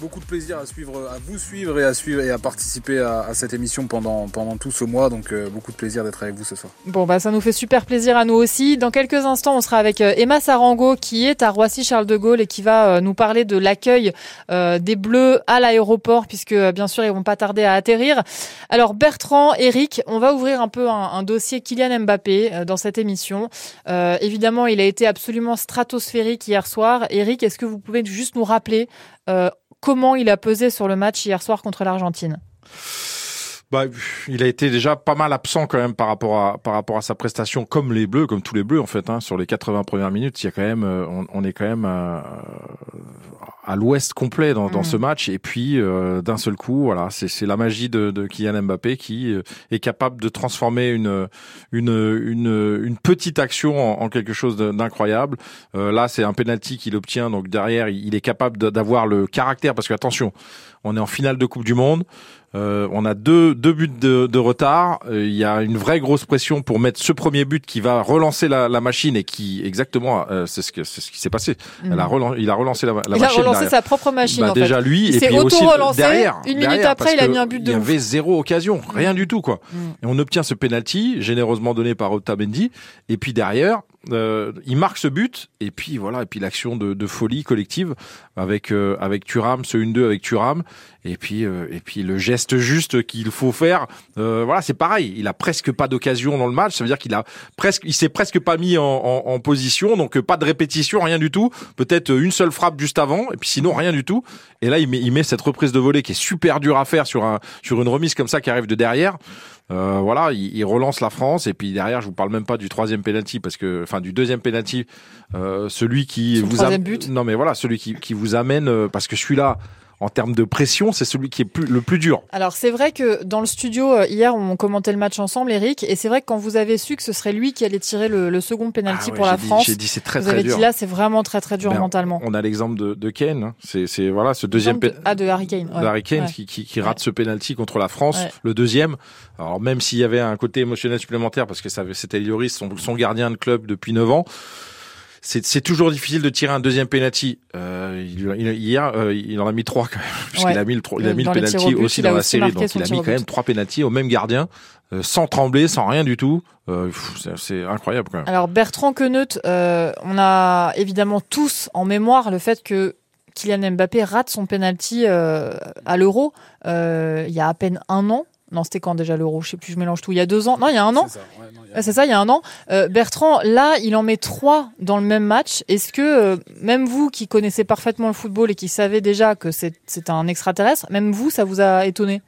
beaucoup de plaisir à suivre, à vous suivre et à suivre et à participer à, à cette émission pendant, pendant tout ce mois. Donc euh, beaucoup de plaisir d'être avec vous ce soir. Bon bah ça nous fait super plaisir à nous aussi. Dans quelques instants, on sera avec Emma Sarango qui est à Roissy-Charles de Gaulle et qui va nous parler de l'accueil euh, des Bleus à l'aéroport, puisque bien sûr ils vont pas tarder à atterrir. Alors Bertrand, Éric, on va ouvrir un peu un, un dossier Kylian Mbappé euh, dans cette émission. Euh, évidemment, il a été absolument stratosphérique hier soir. Éric, est-ce que vous pouvez juste nous rappeler euh, comment il a pesé sur le match hier soir contre l'Argentine ? Bah, il a été déjà pas mal absent quand même par rapport à par rapport à sa prestation, comme les Bleus, comme tous les Bleus en fait. Hein, sur les quatre-vingts premières minutes, il y a quand même, on, on est quand même à, à l'ouest complet dans, mmh. dans ce match. Et puis euh, d'un seul coup, voilà, c'est c'est la magie de, de Kylian Mbappé qui est capable de transformer une une une, une petite action en, en quelque chose d'incroyable. Euh, là, c'est un penalty qu'il obtient, donc derrière, il est capable d'avoir le caractère, parce que attention, on est en finale de Coupe du Monde. Euh, on a deux, deux buts de, de retard. Il euh, y a une vraie grosse pression pour mettre ce premier but qui va relancer la, la machine et qui, exactement, euh, c'est ce que, c'est ce qui s'est passé. Mmh. Elle a relancé, il a relancé la, la il machine. Il a relancé derrière. Sa propre machine. Bah, en déjà fait. Lui, il et puis aussi derrière. Une minute derrière, après, il a mis un but de. Il y avait zéro occasion, rien mmh. du tout quoi. Mmh. Et on obtient ce penalty généreusement donné par Otamendi. Et puis derrière. Euh, il marque ce but et puis voilà, et puis l'action de, de folie collective avec euh, avec Thuram, ce un deux avec Thuram, et puis euh, et puis le geste juste qu'il faut faire, euh, voilà, c'est pareil, il a presque pas d'occasion dans le match, ça veut dire qu'il a presque il s'est presque pas mis en, en, en position, donc pas de répétition, rien du tout, peut-être une seule frappe juste avant et puis sinon rien du tout, et là il met il met cette reprise de volée qui est super dure à faire sur un sur une remise comme ça qui arrive de derrière. Euh, voilà, il, il relance la France et puis derrière, je vous parle même pas du troisième penalty parce que, enfin, du deuxième penalty, euh, celui qui Son vous amène, non mais voilà, celui qui, qui vous amène euh, parce que celui-là. En termes de pression, c'est celui qui est plus, le plus dur. Alors, c'est vrai que dans le studio, hier, on commentait le match ensemble, Eric, et c'est vrai que quand vous avez su que ce serait lui qui allait tirer le, le second penalty ah ouais, pour la dit, France, j'ai dit, c'est très, vous très avez dur. Dit là, c'est vraiment très, très dur ben, mentalement. On a l'exemple de, de Kane, hein. c'est, c'est voilà, ce deuxième de, pe... Ah, de Harry Kane. Ouais. De Harry Kane ouais. qui, qui, qui rate ouais. ce penalty contre la France, ouais. le deuxième. Alors, même s'il y avait un côté émotionnel supplémentaire, parce que ça, c'était Lloris, son, son gardien de club depuis neuf ans, C'est, c'est toujours difficile de tirer un deuxième penalty. Euh, il, il, hier, euh, il en a mis trois quand même, puisqu'il ouais. a mis le, il a mis dans le penalty aussi il dans la série, donc il a mis quand même trois penalties au même gardien, euh, sans trembler, sans rien du tout. Euh, pff, c'est, c'est incroyable quand même. Alors Bertrand Queneutte, euh, on a évidemment tous en mémoire le fait que Kylian Mbappé rate son penalty euh, à l'Euro euh, il y a à peine un an. Non, c'était quand déjà l'Euro ? Je sais plus, je mélange tout. Il y a deux ans. Non, il y a un an. C'est ça, ouais, non, il, y a... C'est ça, il y a un an. Euh, Bertrand, là, il en met trois dans le même match. Est-ce que, euh, même vous qui connaissez parfaitement le football et qui savez déjà que c'est, c'est un extraterrestre, même vous, ça vous a étonné ?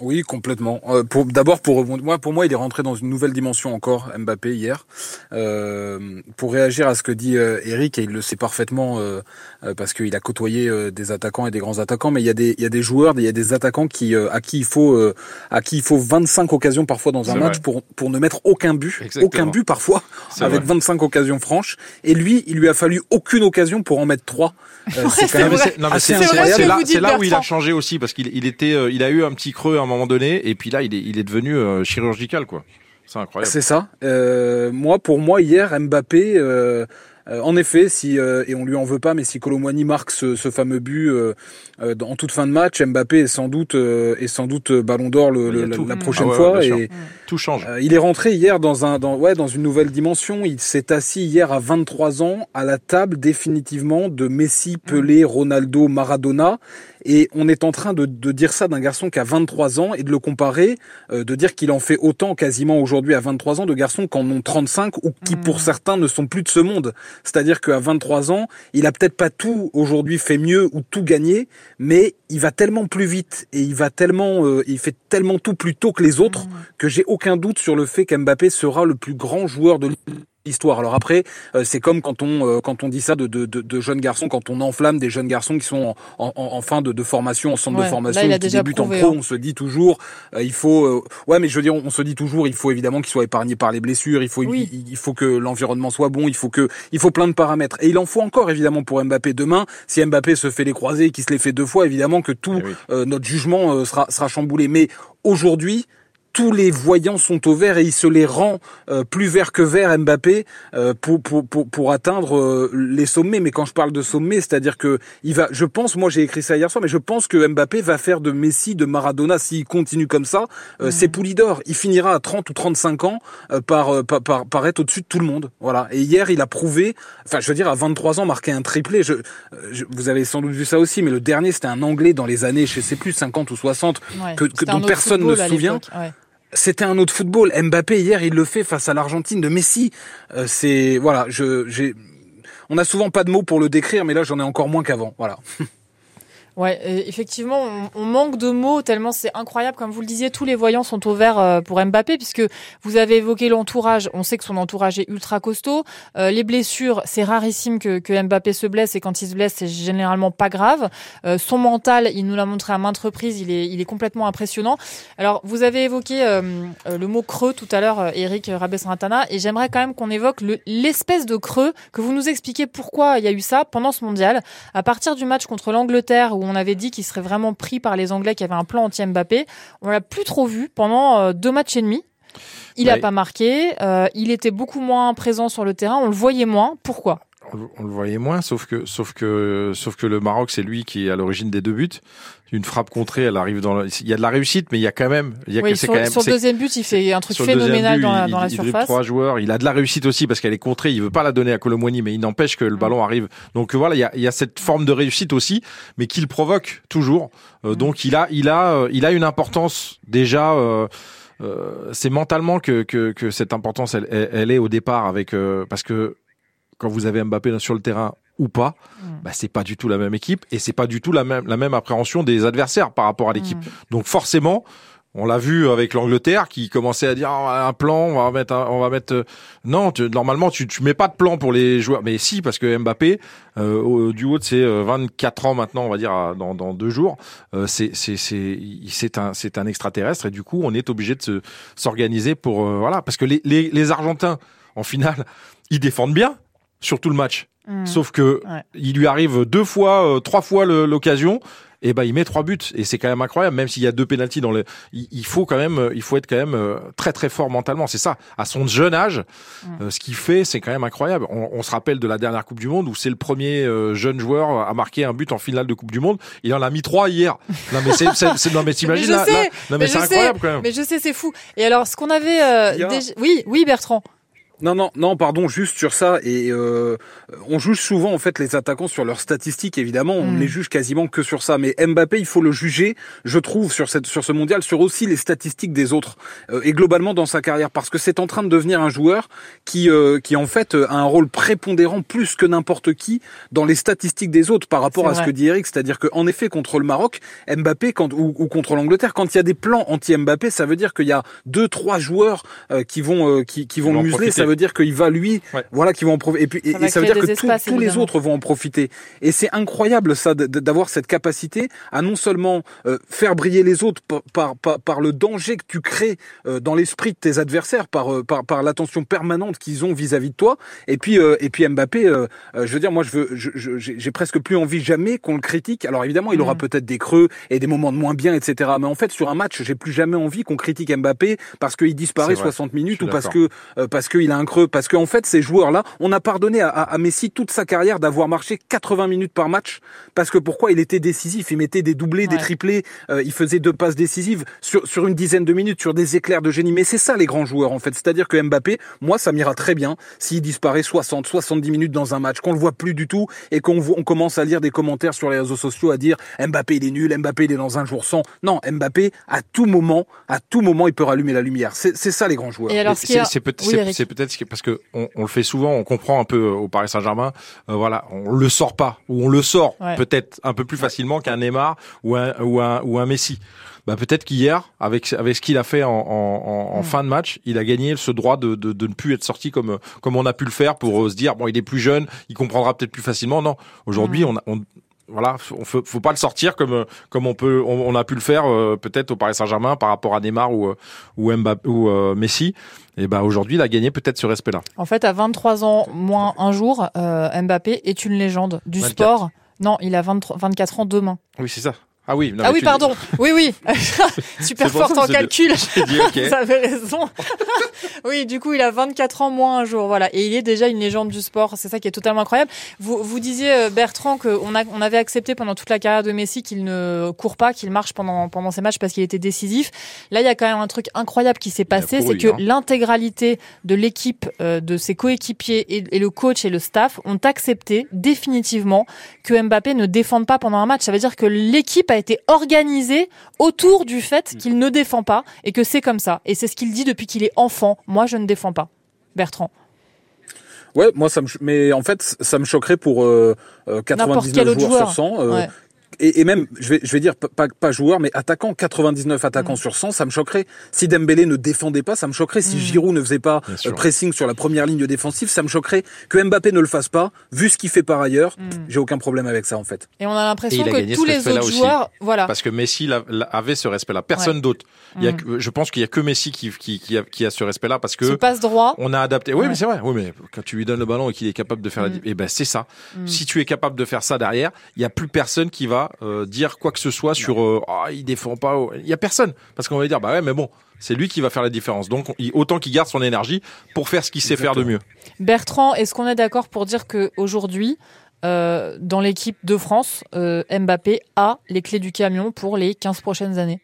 Oui, complètement. Euh, pour, d'abord, pour moi, pour moi, il est rentré dans une nouvelle dimension encore, Mbappé, hier. Euh, pour réagir à ce que dit euh, Eric, et il le sait parfaitement euh, euh, parce qu'il a côtoyé euh, des attaquants et des grands attaquants, mais il y a des, il y a des joueurs, il y a des attaquants qui, euh, à qui il faut, euh, à qui il faut vingt-cinq occasions parfois dans un C'est match vrai. pour pour ne mettre aucun but, Exactement. aucun but parfois, C'est avec vrai. vingt-cinq occasions franches. Et lui, il lui a fallu aucune occasion pour en mettre trois. Euh, ouais, c'est quand même assez, non, mais c'est, c'est, c'est, c'est, c'est là, c'est là où il a changé aussi parce qu'il il était, euh, il a eu un petit creux. À un moment donné, et puis là, il est, il est devenu euh, chirurgical, quoi. C'est incroyable. C'est ça. Euh, moi, pour moi, hier, Mbappé. Euh Euh, en effet, si euh, et on lui en veut pas, mais si Kolo Muani marque ce, ce fameux but euh, euh, en toute fin de match, Mbappé est sans doute euh, est sans doute Ballon d'Or le, le, la, la prochaine ah ouais, fois. Ouais, et, tout change. Euh, il est rentré hier dans un dans ouais dans une nouvelle dimension. Il s'est assis hier à vingt-trois ans à la table définitivement de Messi, Pelé, Ronaldo, Maradona. Et on est en train de, de dire ça d'un garçon qui a vingt-trois ans et de le comparer, euh, de dire qu'il en fait autant quasiment aujourd'hui à vingt-trois ans de garçons qu'en ont trente-cinq ou qui pour certains ne sont plus de ce monde. C'est-à-dire qu'à vingt-trois ans, il a peut-être pas tout aujourd'hui fait mieux ou tout gagné, mais il va tellement plus vite et il va tellement, euh, il fait tellement tout plus tôt que les autres que j'ai aucun doute sur le fait qu'Mbappé sera le plus grand joueur de l'histoire. Alors après, euh, c'est comme quand on euh, quand on dit ça de, de de de jeunes garçons, quand on enflamme des jeunes garçons qui sont en en, en fin de, de formation, en centre ouais, de formation, là, qui débutent en pro, hein. on se dit toujours euh, il faut euh, ouais mais je veux dire on, on se dit toujours il faut évidemment qu'ils soient épargnés par les blessures, il faut oui. il, il faut que l'environnement soit bon, il faut que il faut plein de paramètres et il en faut encore évidemment pour Mbappé demain. Si Mbappé se fait les croisés et qu'il se les fait deux fois, évidemment que tout oui. euh, notre jugement euh, sera sera chamboulé. Mais aujourd'hui, tous les voyants sont au vert et il se les rend euh, plus vert que vert, Mbappé, euh, pour, pour, pour, pour atteindre euh, les sommets. Mais quand je parle de sommets, c'est-à-dire que il va, je pense, moi j'ai écrit ça hier soir, mais je pense que Mbappé va faire de Messi, de Maradona, s'il continue comme ça, euh, mmh. c'est Poulidor. Il finira à trente ou trente-cinq ans euh, par, euh, par, par, par être au-dessus de tout le monde. Voilà. Et hier, il a prouvé, enfin je veux dire, à vingt-trois ans, marquer un triplé. Je, je, vous avez sans doute vu ça aussi, mais le dernier, c'était un Anglais dans les années, je sais plus, cinquante ou soixante, ouais, que, que, dont personne ne se souvient. Ouais. C'était un autre football. Mbappé, hier, il le fait face à l'Argentine de Messi. Euh, c'est, voilà, je, j'ai, on n'a souvent pas de mots pour le décrire, mais là, j'en ai encore moins qu'avant. Voilà. Ouais, euh, effectivement, on, on manque de mots tellement c'est incroyable. Comme vous le disiez, tous les voyants sont au vert euh, pour Mbappé, puisque vous avez évoqué l'entourage. On sait que son entourage est ultra costaud. Euh, les blessures, c'est rarissime que, que Mbappé se blesse, et quand il se blesse, c'est généralement pas grave. Euh, son mental, il nous l'a montré à maintes reprises, il est, il est complètement impressionnant. Alors, vous avez évoqué euh, le mot creux tout à l'heure, Éric Rabesandratana, et j'aimerais quand même qu'on évoque le, l'espèce de creux, que vous nous expliquiez pourquoi il y a eu ça pendant ce mondial. À partir du match contre l'Angleterre, où on avait dit qu'il serait vraiment pris par les Anglais, qu'il y avait un plan anti-Mbappé. On l'a plus trop vu pendant deux matchs et demi. Il n'a ouais. pas marqué. Euh, il était beaucoup moins présent sur le terrain. On le voyait moins. Pourquoi ? On le voyait moins, sauf que, sauf que, sauf que le Maroc, c'est lui qui est à l'origine des deux buts. Une frappe contrée, elle arrive dans. Le... Il y a de la réussite, mais il y a quand même. Il y a oui, que c'est sur, quand même. Sur le deuxième but, il fait un truc phénoménal but, dans la, il, dans la il, surface. Il dribble trois joueurs. Il a de la réussite aussi parce qu'elle est contrée. Il veut pas la donner à Kolo Muani, mais il n'empêche que le mmh. ballon arrive. Donc voilà, il y a, il y a cette forme de réussite aussi, mais qu'il provoque toujours. Euh, mmh. Donc il a, il a, il a une importance déjà. Euh, euh, c'est mentalement que que, que cette importance, elle, elle, elle est au départ avec euh, parce que. Quand vous avez Mbappé sur le terrain ou pas, mmh. bah c'est pas du tout la même équipe et c'est pas du tout la même la même appréhension des adversaires par rapport à l'équipe. Mmh. Donc forcément, on l'a vu avec l'Angleterre qui commençait à dire oh, un plan, on va mettre un, on va mettre non, tu, normalement tu tu mets pas de plan pour les joueurs, mais si parce que Mbappé euh, du haut de ses vingt-quatre ans maintenant, on va dire dans dans deux jours, euh, c'est c'est c'est c'est un c'est un extraterrestre et du coup, on est obligé de se s'organiser pour euh, voilà parce que les les les Argentins en finale, ils défendent bien. Sur tout le match. Mmh. Sauf que ouais. il lui arrive deux fois, euh, trois fois le, l'occasion, et ben il met trois buts. Et c'est quand même incroyable, même s'il y a deux pénaltys dans le. Il, il faut quand même, il faut être quand même euh, très très fort mentalement. C'est ça. À son jeune âge, mmh. euh, ce qu'il fait, c'est quand même incroyable. On, on se rappelle de la dernière Coupe du Monde où c'est le premier euh, jeune joueur à marquer un but en finale de Coupe du Monde. Il en a mis trois hier. Non mais c'est, c'est, c'est non mais t'imagines mais là, sais, là, non mais, mais c'est incroyable sais, quand même. Mais je sais, c'est fou. Et alors ce qu'on avait, euh, déjà... oui, oui, Bertrand. Non, non, non, pardon, juste sur ça. Et euh, on juge souvent en fait les attaquants sur leurs statistiques. Évidemment, on mmh. les juge quasiment que sur ça. Mais Mbappé, il faut le juger, je trouve, sur cette, sur ce mondial, sur aussi les statistiques des autres euh, et globalement dans sa carrière, parce que c'est en train de devenir un joueur qui, euh, qui en fait a un rôle prépondérant plus que n'importe qui dans les statistiques des autres par rapport c'est à vrai. Ce que dit Eric, c'est-à-dire que en effet contre le Maroc, Mbappé, quand ou, ou contre l'Angleterre, quand il y a des plans anti-Mbappé, ça veut dire qu'il y a deux, trois joueurs euh, qui vont, euh, qui, qui vont le museler. Ça veut dire qu'il va lui, ouais. voilà, qu'ils vont en profiter. Et puis, ça, et, et ça veut dire que espaces, tout, tous les autres vont en profiter. Et c'est incroyable ça, d'avoir cette capacité à non seulement euh, faire briller les autres par, par par par le danger que tu crées euh, dans l'esprit de tes adversaires, par euh, par par l'attention permanente qu'ils ont vis-à-vis de toi. Et puis euh, et puis Mbappé, euh, euh, je veux dire, moi, je veux, je, je, j'ai presque plus envie jamais qu'on le critique. Alors évidemment, il mmh. aura peut-être des creux et des moments de moins bien, et cetera. Mais en fait, sur un match, j'ai plus jamais envie qu'on critique Mbappé parce qu'il disparaît soixante minutes ou d'accord. parce que euh, parce qu'il un creux, parce qu'en fait ces joueurs-là, on a pardonné à, à Messi toute sa carrière d'avoir marché quatre-vingts minutes par match, parce que pourquoi il était décisif, il mettait des doublés, ouais. des triplés, euh, il faisait deux passes décisives sur sur une dizaine de minutes, sur des éclairs de génie. Mais c'est ça les grands joueurs en fait, c'est-à-dire que Mbappé, moi ça m'ira très bien s'il disparaît soixante, soixante-dix minutes dans un match, qu'on le voit plus du tout et qu'on on commence à lire des commentaires sur les réseaux sociaux à dire Mbappé il est nul, Mbappé il est dans un jour sans. Non, Mbappé à tout moment, à tout moment il peut rallumer la lumière. C'est c'est ça les grands joueurs. Et alors ce qui a... c'est, c'est, peut- oui, c'est, c'est peut-être parce que on, on le fait souvent, on comprend un peu au Paris Saint-Germain, euh, voilà, on le sort pas ou on le sort ouais. peut-être un peu plus facilement qu'un Neymar ou un ou un ou un Messi. Bah peut-être qu'hier, avec avec ce qu'il a fait en en, en mmh. fin de match, il a gagné ce droit de, de de ne plus être sorti comme comme on a pu le faire pour euh, se dire bon il est plus jeune, il comprendra peut-être plus facilement. Non, aujourd'hui mmh. on a, on voilà, on faut, faut pas le sortir comme comme on peut, on, on a pu le faire euh, peut-être au Paris Saint-Germain par rapport à Neymar ou ou Mbappé ou euh, Messi. Et ben bah aujourd'hui, il a gagné peut-être ce respect-là. En fait, à vingt-trois ans moins un jour, euh, Mbappé est une légende du vingt-quatre. Sport. Non, il a vingt-trois, vingt-quatre ans demain. Oui, c'est ça. Ah oui, non, ah oui tu... pardon, oui, oui, super forte en calcul, dit, okay. Vous avez raison. Oui, du coup, il a vingt-quatre ans moins un jour, voilà. Et il est déjà une légende du sport, c'est ça qui est totalement incroyable. Vous, vous disiez, Bertrand, qu'on a, on avait accepté pendant toute la carrière de Messi qu'il ne court pas, qu'il marche pendant, pendant ses matchs parce qu'il était décisif. Là, il y a quand même un truc incroyable qui s'est passé, couru, c'est que hein. l'intégralité de l'équipe, euh, de ses coéquipiers et, et le coach et le staff ont accepté définitivement que Mbappé ne défende pas pendant un match. Ça veut dire que l'équipe a été organisé autour du fait qu'il ne défend pas et que c'est comme ça. Et c'est ce qu'il dit depuis qu'il est enfant. Moi, je ne défends pas. Bertrand. Ouais, moi, ça me, mais en fait, ça me choquerait pour euh, quatre-vingt-dix-neuf joueurs joueur. sur cent. Euh, ouais. Et, et même, je vais, je vais dire, pas, pas joueur, mais attaquant, quatre-vingt-dix-neuf attaquants mmh. sur cent, ça me choquerait. Si Dembélé ne défendait pas, ça me choquerait. Si mmh. Giroud ne faisait pas euh, pressing sur la première ligne défensive, ça me choquerait. Que Mbappé ne le fasse pas, vu ce qu'il fait par ailleurs, mmh. j'ai aucun problème avec ça, en fait. Et on a l'impression que tous les autres joueurs... Aussi, voilà. Parce que Messi l'a, l'a, avait ce respect-là. Personne ouais. d'autre. Il y a, mmh. je pense qu'il n'y a que Messi qui, qui, qui, a, qui a ce respect-là, parce que... Tu passes droit. On a adapté. Oui, ouais. mais c'est vrai. Oui, mais quand tu lui donnes le ballon et qu'il est capable de faire... Mmh. La... Eh ben, c'est ça. Mmh. Si tu es capable de faire ça derrière, il n'y a plus personne qui va Euh, dire quoi que ce soit sur euh, oh, il défend pas, il y a personne, parce qu'on va dire bah ouais mais bon c'est lui qui va faire la différence, donc autant qu'il garde son énergie pour faire ce qu'il sait Exactement. faire de mieux. Bertrand, est-ce qu'on est d'accord pour dire qu'aujourd'hui euh, dans l'équipe de France euh, Mbappé a les clés du camion pour les quinze prochaines années?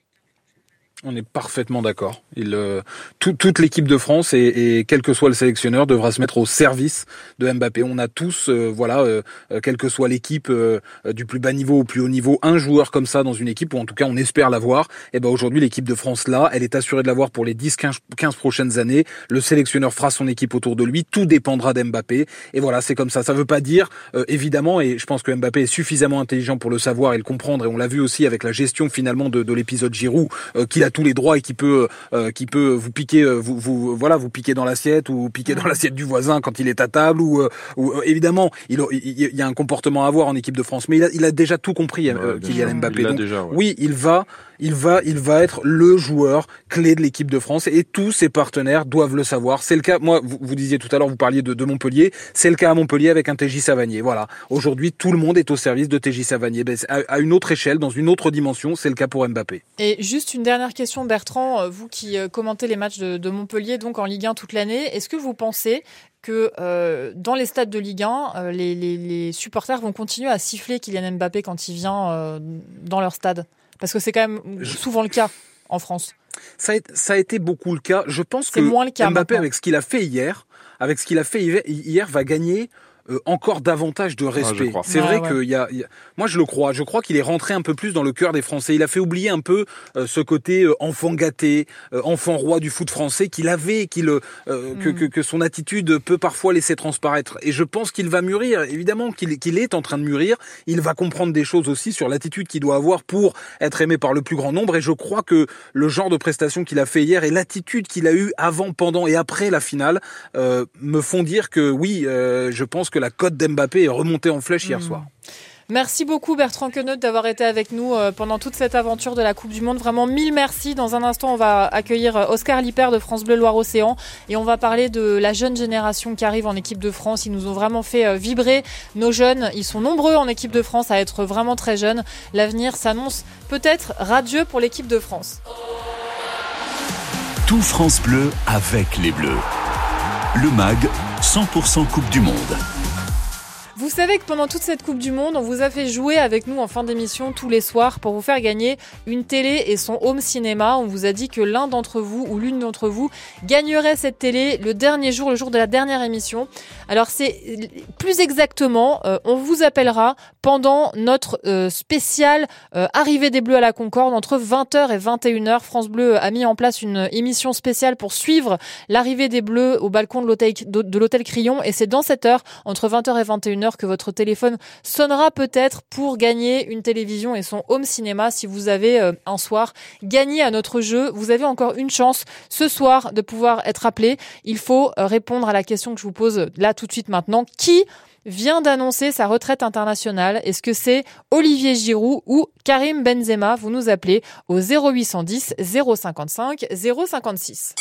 On est parfaitement d'accord. Il, euh, tout, toute l'équipe de France et, et quel que soit le sélectionneur devra se mettre au service de Mbappé. On a tous, euh, voilà, euh, quelle que soit l'équipe, euh, du plus bas niveau au plus haut niveau, un joueur comme ça dans une équipe, ou en tout cas on espère l'avoir. Et ben aujourd'hui l'équipe de France là, elle est assurée de l'avoir pour les dix, quinze prochaines années. Le sélectionneur fera son équipe autour de lui. Tout dépendra d'Mbappé. Et voilà, c'est comme ça. Ça veut pas dire, euh, évidemment, et je pense que Mbappé est suffisamment intelligent pour le savoir et le comprendre. Et on l'a vu aussi avec la gestion finalement de, de l'épisode Giroud, euh, qu'il a tous les droits et qui peut euh, qui peut vous piquer euh, vous vous voilà vous piquer dans l'assiette ou piquer dans l'assiette du voisin quand il est à table ou, euh, ou euh, évidemment il, il y a un comportement à avoir en équipe de France, mais il a, il a déjà tout compris euh, Kylian Mbappé. Donc, déjà, ouais. oui il va il va il va être le joueur clé de l'équipe de France et tous ses partenaires doivent le savoir. C'est le cas, moi vous, vous disiez tout à l'heure, vous parliez de, de Montpellier, c'est le cas à Montpellier avec un Téji Savanier. Voilà, aujourd'hui tout le monde est au service de Téji Savanier, ben, à, à une autre échelle, dans une autre dimension, c'est le cas pour Mbappé. Et juste une dernière question, Bertrand, vous qui commentez les matchs de, de Montpellier donc en Ligue un toute l'année, est-ce que vous pensez que euh, dans les stades de Ligue un, euh, les, les, les supporters vont continuer à siffler Kylian Mbappé quand il vient euh, dans leur stade? Parce que c'est quand même souvent le cas en France. Ça a été beaucoup le cas. Je pense c'est que moins le cas Mbappé, maintenant. avec ce qu'il a fait hier, avec ce qu'il a fait hier, va gagner... Euh, encore davantage de respect. Ah, c'est ouais, vrai ouais. que y a, y a... moi je le crois. Je crois qu'il est rentré un peu plus dans le cœur des Français. Il a fait oublier un peu euh, ce côté euh, enfant gâté, euh, enfant roi du foot français qu'il avait, qu'il euh, mm. que, que que son attitude peut parfois laisser transparaître. Et je pense qu'il va mûrir. Évidemment qu'il qu'il est en train de mûrir. Il va comprendre des choses aussi sur l'attitude qu'il doit avoir pour être aimé par le plus grand nombre. Et je crois que le genre de prestation qu'il a fait hier et l'attitude qu'il a eue avant, pendant et après la finale euh, me font dire que oui, euh, je pense que la cote d'Mbappé est remontée en flèche hier mmh. soir. Merci beaucoup Bertrand Queneutte d'avoir été avec nous pendant toute cette aventure de la Coupe du Monde. Vraiment mille merci. Dans un instant, on va accueillir Oscar Lippert de France Bleu Loire-Océan et on va parler de la jeune génération qui arrive en équipe de France. Ils nous ont vraiment fait vibrer, nos jeunes. Ils sont nombreux en équipe de France à être vraiment très jeunes. L'avenir s'annonce peut-être radieux pour l'équipe de France. Tout France Bleu avec les Bleus. Le Mag, cent pour cent Coupe du Monde. Vous savez que pendant toute cette Coupe du Monde, on vous a fait jouer avec nous en fin d'émission tous les soirs pour vous faire gagner une télé et son home cinéma. On vous a dit que l'un d'entre vous ou l'une d'entre vous gagnerait cette télé le dernier jour, le jour de la dernière émission. Alors c'est plus exactement, euh, on vous appellera pendant notre euh, spécial euh, Arrivée des Bleus à la Concorde. Entre vingt heures et vingt et une heures, France Bleu a mis en place une émission spéciale pour suivre l'arrivée des Bleus au balcon de l'hôtel, de l'hôtel Crillon. Et c'est dans cette heure, entre vingt heures et vingt et une heures, que votre téléphone sonnera peut-être pour gagner une télévision et son home cinéma. Si vous avez euh, un soir gagné à notre jeu, vous avez encore une chance ce soir de pouvoir être appelé. Il faut euh, répondre à la question que je vous pose là tout de suite maintenant. Qui vient d'annoncer sa retraite internationale? Est-ce que c'est Olivier Giroud ou Karim Benzema? Vous nous appelez au zéro huit cent dix zéro cinquante-cinq zéro cinquante-six.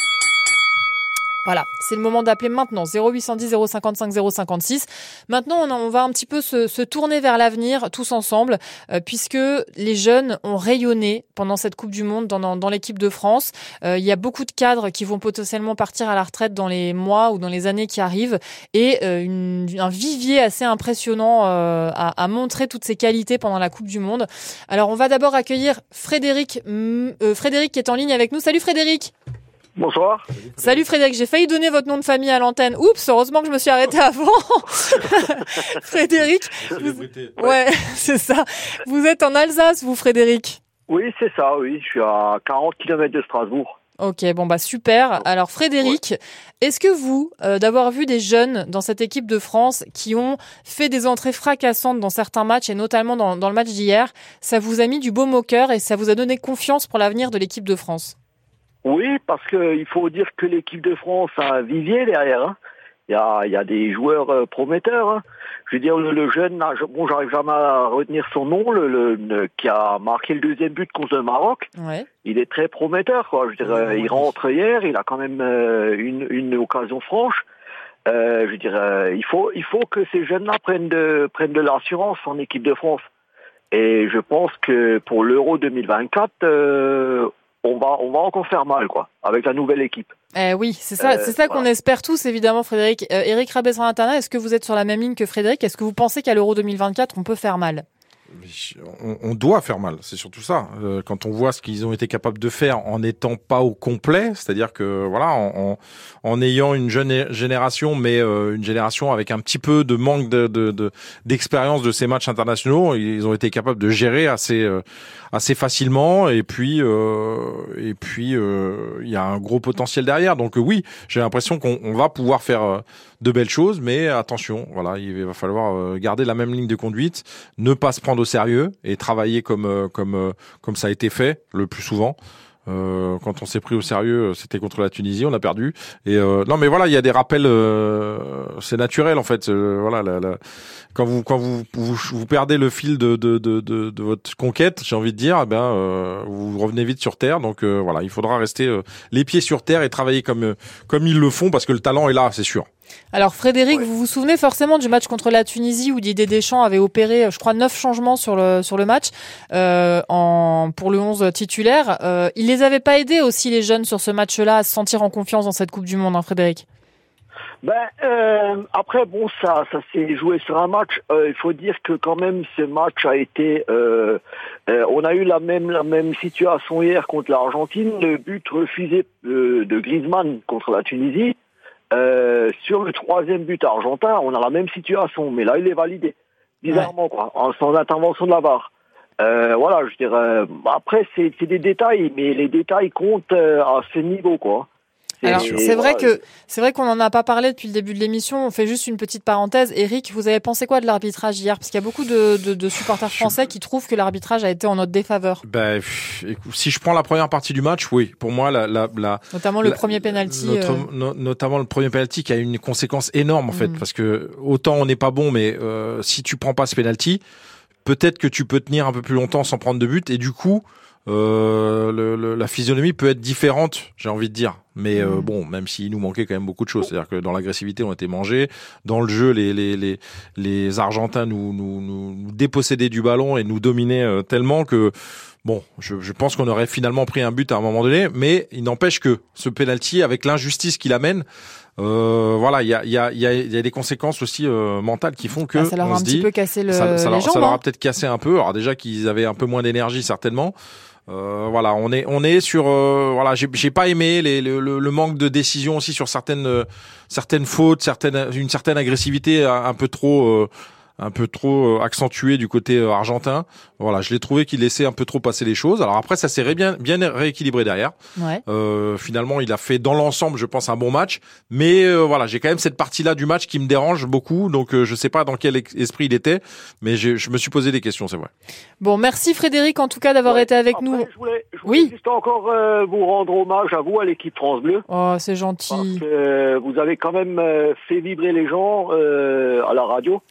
Voilà, c'est le moment d'appeler maintenant, zéro huit cent dix, zéro cinquante-cinq, zéro cinquante-six. Maintenant, on, a, on va un petit peu se, se tourner vers l'avenir, tous ensemble, euh, puisque les jeunes ont rayonné pendant cette Coupe du Monde dans, dans, dans l'équipe de France. Euh, il y a beaucoup de cadres qui vont potentiellement partir à la retraite dans les mois ou dans les années qui arrivent, et euh, une, un vivier assez impressionnant euh, à, à montrer toutes ses qualités pendant la Coupe du Monde. Alors, on va d'abord accueillir Frédéric, euh, Frédéric qui est en ligne avec nous. Salut Frédéric! Bonsoir. Salut Frédéric, j'ai failli donner votre nom de famille à l'antenne. Oups, heureusement que je me suis arrêtée avant. Frédéric, vous... ouais, c'est ça. Vous êtes en Alsace, vous Frédéric? Oui, c'est ça, oui. Je suis à quarante kilomètres de Strasbourg. Ok, bon bah super. Alors Frédéric, ouais. Est-ce que vous, euh, d'avoir vu des jeunes dans cette équipe de France qui ont fait des entrées fracassantes dans certains matchs et notamment dans, dans le match d'hier, ça vous a mis du baume au cœur et ça vous a donné confiance pour l'avenir de l'équipe de France? Oui, parce qu'il faut dire que l'équipe de France a un vivier derrière. Il y a, il y a des joueurs prometteurs. Je veux dire, le jeune, bon, j'arrive jamais à retenir son nom, le, le, qui a marqué le deuxième but contre le Maroc. Ouais. Il est très prometteur, quoi. Je veux dire, il rentre hier, il a quand même une, une occasion franche. Euh, je veux dire, il faut, il faut que ces jeunes-là prennent de, prennent de l'assurance en équipe de France. Et je pense que pour l'Euro deux mille vingt-quatre, euh, On va, on va encore faire mal, quoi, avec la nouvelle équipe. Eh oui, c'est ça, euh, c'est ça voilà. Qu'on espère tous, évidemment, Frédéric. Euh, Éric Rabesandratana, est-ce que vous êtes sur la même ligne que Frédéric? Est-ce que vous pensez qu'à l'Euro deux mille vingt-quatre, on peut faire mal? On, on doit faire mal, c'est surtout ça. Euh, quand on voit ce qu'ils ont été capables de faire en n'étant pas au complet, c'est-à-dire que voilà, en, en, en ayant une jeune génération, mais euh, une génération avec un petit peu de manque de, de, de d'expérience de ces matchs internationaux, ils ont été capables de gérer assez euh, assez facilement. Et puis euh, et puis il euh, y a un gros potentiel derrière. Donc euh, oui, j'ai l'impression qu'on on va pouvoir faire euh, de belles choses, mais attention, voilà, il va falloir euh, garder la même ligne de conduite, ne pas se prendre au sérieux et travailler comme comme comme ça a été fait le plus souvent. Euh, quand on s'est pris au sérieux, c'était contre la Tunisie, on a perdu. Et euh, non, mais voilà, il y a des rappels, euh, c'est naturel en fait. Euh, voilà, la, la, quand vous quand vous, vous vous perdez le fil de de de de, de votre conquête, j'ai envie de dire, eh ben euh, vous revenez vite sur terre. Donc euh, voilà, il faudra rester euh, les pieds sur terre et travailler comme comme ils le font parce que le talent est là, c'est sûr. Alors Frédéric, ouais. Vous vous souvenez forcément du match contre la Tunisie où Didier Deschamps avait opéré, je crois, neuf changements sur le sur le match euh, en pour le onze titulaire. Euh, il les avait pas aidés aussi les jeunes sur ce match-là à se sentir en confiance dans cette Coupe du Monde, hein, Frédéric. Ben euh, après bon ça ça s'est joué sur un match. Euh, il faut dire que quand même ce match a été. Euh, euh, on a eu la même la même situation hier contre l'Argentine, le but refusé euh, de Griezmann contre la Tunisie. Euh, sur le troisième but argentin, on a la même situation, mais là il est validé, bizarrement ouais. quoi, en, sans intervention de la V A R. Euh, voilà, je dirais. Euh, après c'est, c'est des détails, mais les détails comptent euh, à ce niveau, quoi. C'est, Alors c'est vrai que c'est vrai qu'on en a pas parlé depuis le début de l'émission. On fait juste une petite parenthèse. Éric, vous avez pensé quoi de l'arbitrage hier? Parce qu'il y a beaucoup de, de, de supporters français qui trouvent que l'arbitrage a été en notre défaveur. Ben, si je prends la première partie du match, oui. Pour moi, la, la, la notamment le la, premier penalty, notre, euh... no, notamment le premier penalty qui a une conséquence énorme en fait, mmh. parce que autant on n'est pas bon, mais euh, si tu prends pas ce penalty, peut-être que tu peux tenir un peu plus longtemps sans prendre de but et du coup. Euh, le, le, la physionomie peut être différente, j'ai envie de dire. Mais euh, mmh. bon, même s'il nous manquait quand même beaucoup de choses, c'est-à-dire que dans l'agressivité, on était mangés. Dans le jeu, les les les les Argentins nous nous nous dépossédaient du ballon et nous dominaient euh, tellement que bon, je, je pense qu'on aurait finalement pris un but à un moment donné. Mais il n'empêche que ce penalty, avec l'injustice qu'il amène. Euh, voilà, il y a, y, a, y, a, y a des conséquences aussi euh, mentales qui font que ah, ça leur a on un se petit dit, peu cassé le, ça, ça, les leur, jambes, ça leur a hein. peut-être cassé un peu. Alors déjà qu'ils avaient un peu moins d'énergie certainement. Euh, voilà, on est on est sur euh, voilà, j'ai, j'ai pas aimé les, le, le, le manque de décision aussi sur certaines euh, certaines fautes, certaines une certaine agressivité un, un peu trop. Euh, un peu trop accentué du côté argentin. Voilà, je l'ai trouvé qu'il laissait un peu trop passer les choses. Alors après, ça s'est ré- bien, bien rééquilibré derrière. Ouais. Euh, finalement, il a fait dans l'ensemble, je pense, un bon match. Mais euh, voilà, j'ai quand même cette partie-là du match qui me dérange beaucoup. Donc, euh, je sais pas dans quel esprit il était, mais j'ai, je me suis posé des questions, c'est vrai. Bon, merci Frédéric, en tout cas, d'avoir ouais. été avec après, nous. Je voulais, je voulais oui. juste encore euh, vous rendre hommage à vous, à l'équipe France Bleu. Oh, c'est gentil. Parce que vous avez quand même fait vibrer les gens euh, à la radio.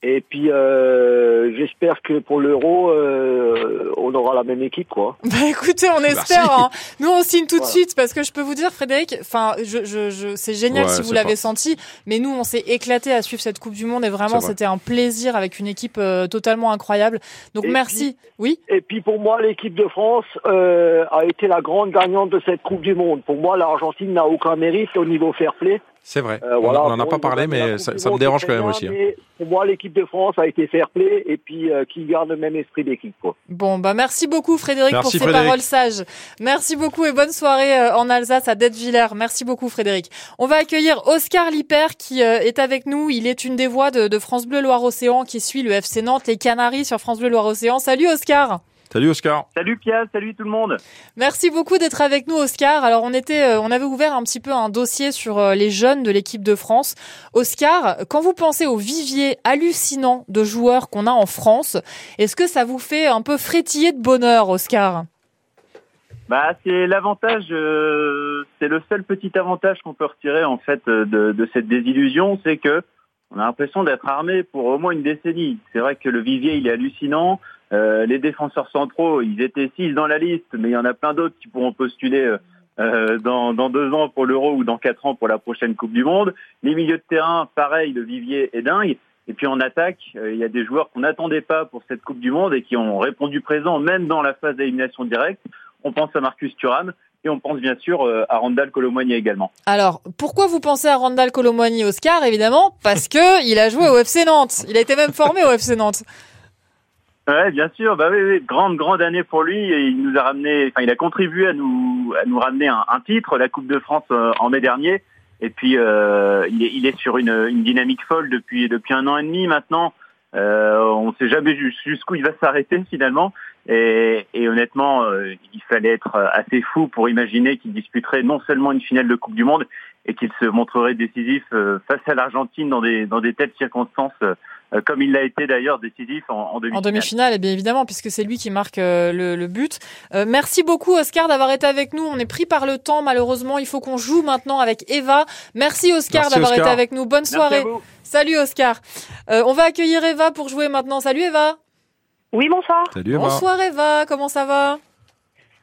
Et puis, euh, j'espère que pour l'Euro, euh, on aura la même équipe, quoi. Bah écoutez, on espère. Hein. Nous, on signe tout voilà. de suite, parce que je peux vous dire, Frédéric, enfin, je, je, je, c'est génial ouais, si vous l'avez pas. senti, mais nous, on s'est éclaté à suivre cette Coupe du Monde, et vraiment, c'était un plaisir avec une équipe euh, totalement incroyable. Donc, et merci. Puis, oui. Et puis, pour moi, l'équipe de France euh, a été la grande gagnante de cette Coupe du Monde. Pour moi, l'Argentine n'a aucun mérite au niveau fair-play. C'est vrai, euh, voilà, on n'en a pas parlé, mais ça, ça me dérange quand même aussi. Hein. Pour moi, l'équipe de France a été fair-play et puis euh, qui garde le même esprit d'équipe. Quoi. Bon, bah merci beaucoup Frédéric merci pour ces Frédéric. paroles sages. Merci beaucoup et bonne soirée euh, en Alsace à Dettviller. Merci beaucoup Frédéric. On va accueillir Oscar Lippert qui euh, est avec nous. Il est une des voix de, de France Bleu Loire-Océan qui suit le F C Nantes, les Canaries sur France Bleu Loire-Océan. Salut Oscar. Salut Oscar. Salut Pia, salut tout le monde. Merci beaucoup d'être avec nous Oscar. Alors on était, on avait ouvert un petit peu un dossier sur les jeunes de l'équipe de France. Oscar, quand vous pensez au vivier hallucinant de joueurs qu'on a en France, est-ce que ça vous fait un peu frétiller de bonheur Oscar ? Bah c'est l'avantage, euh, c'est le seul petit avantage qu'on peut retirer en fait de, de cette désillusion, c'est que on a l'impression d'être armé pour au moins une décennie. C'est vrai que le vivier il est hallucinant. Euh, les défenseurs centraux, ils étaient six dans la liste, mais il y en a plein d'autres qui pourront postuler euh, dans, dans deux ans pour l'Euro ou dans quatre ans pour la prochaine Coupe du Monde. Les milieux de terrain, pareil, le vivier est dingue. Et puis en attaque, euh, il y a des joueurs qu'on n'attendait pas pour cette Coupe du Monde et qui ont répondu présent, même dans la phase d'élimination directe. On pense à Marcus Thuram et on pense bien sûr euh, à Randal Kolo Muani également. Alors, pourquoi vous pensez à Randal Kolo Muani, Oscar ? Évidemment, parce que il a joué au F C Nantes. Il a été même formé au F C Nantes. Ouais, bien sûr, bah oui, oui, grande, grande année pour lui et il nous a ramené, enfin, il a contribué à nous, à nous ramener un, un titre, la Coupe de France euh, en mai dernier. Et puis, euh, il est, il est sur une, une dynamique folle depuis, depuis un an et demi maintenant. Euh, on ne sait jamais jusqu'où il va s'arrêter finalement. Et, et honnêtement, euh, il fallait être assez fou pour imaginer qu'il disputerait non seulement une finale de Coupe du Monde et qu'il se montrerait décisif euh, face à l'Argentine dans des, dans des telles circonstances. Euh, Comme il l'a été d'ailleurs décisif en, en demi-finale. En demi-finale, et bien évidemment, puisque c'est lui qui marque euh, le, le but. Euh, merci beaucoup, Oscar, d'avoir été avec nous. On est pris par le temps, malheureusement. Il faut qu'on joue maintenant avec Eva. Merci, Oscar, merci, d'avoir Oscar. été avec nous. Bonne soirée. Salut, Oscar. Euh, on va accueillir Eva pour jouer maintenant. Salut, Eva. Oui, bonsoir. Salut, Eva. Bonsoir, Eva. Comment ça va ?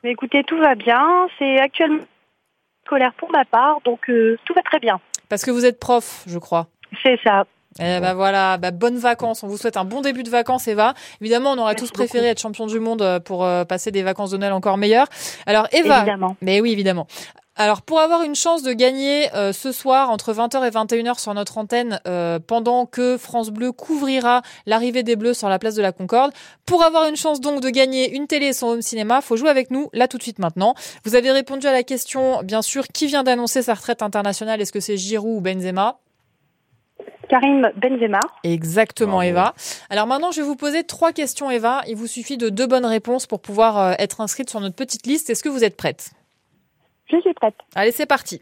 Mais écoutez, tout va bien. C'est actuellement scolaire pour ma part, donc euh, tout va très bien. Parce que vous êtes prof, je crois. C'est ça. Eh bah voilà, bah bonnes vacances. On vous souhaite un bon début de vacances, Eva. Évidemment, on aurait Merci tous préféré beaucoup. être champion du monde pour passer des vacances de Noël encore meilleures. Alors, Eva. Évidemment. Mais oui, évidemment. Alors, pour avoir une chance de gagner euh, ce soir entre vingt heures et vingt et une heures sur notre antenne euh, pendant que France Bleu couvrira l'arrivée des Bleus sur la place de la Concorde, pour avoir une chance donc de gagner une télé et son home cinéma, faut jouer avec nous là tout de suite maintenant. Vous avez répondu à la question, bien sûr, qui vient d'annoncer sa retraite internationale ? Est-ce que c'est Giroud ou Benzema ? Karim Benzema. Exactement, Eva. Alors maintenant, je vais vous poser trois questions, Eva. Il vous suffit de deux bonnes réponses pour pouvoir être inscrite sur notre petite liste. Est-ce que vous êtes prête ? Je suis prête. Allez, c'est parti.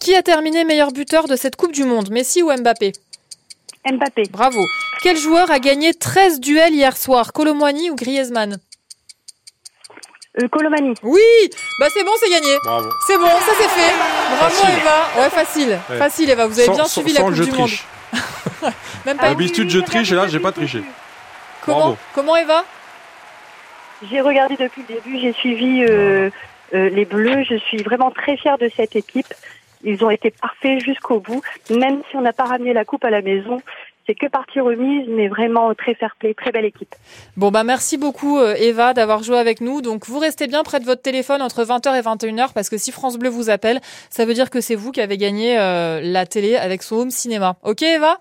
Qui a terminé meilleur buteur de cette Coupe du Monde ? Messi ou Mbappé ? Mbappé. Bravo. Quel joueur a gagné treize duels hier soir ? Kolo Muani ou Griezmann ? Euh, Kolo Muani. Oui, bah c'est bon, c'est gagné. Bravo. C'est bon, ça c'est fait. Bravo facile. Eva. Ouais, facile. Ouais. Facile Eva, vous avez sans, bien sans, suivi sans la Coupe du Monde. Même pas. D'habitude, ah, oui, je triche et là, j'ai pas triché. Comment Bravo. Comment Eva ? J'ai regardé depuis le début, j'ai suivi euh, euh, les Bleus, je suis vraiment très fière de cette équipe. Ils ont été parfaits jusqu'au bout, même si on n'a pas ramené la coupe à la maison. C'est que partie remise, mais vraiment très fair play, très belle équipe. Bon, bah, merci beaucoup, Eva, d'avoir joué avec nous. Donc, vous restez bien près de votre téléphone entre vingt heures et vingt et une heures, parce que si France Bleu vous appelle, ça veut dire que c'est vous qui avez gagné euh, la télé avec son home cinéma. Ok, Eva ?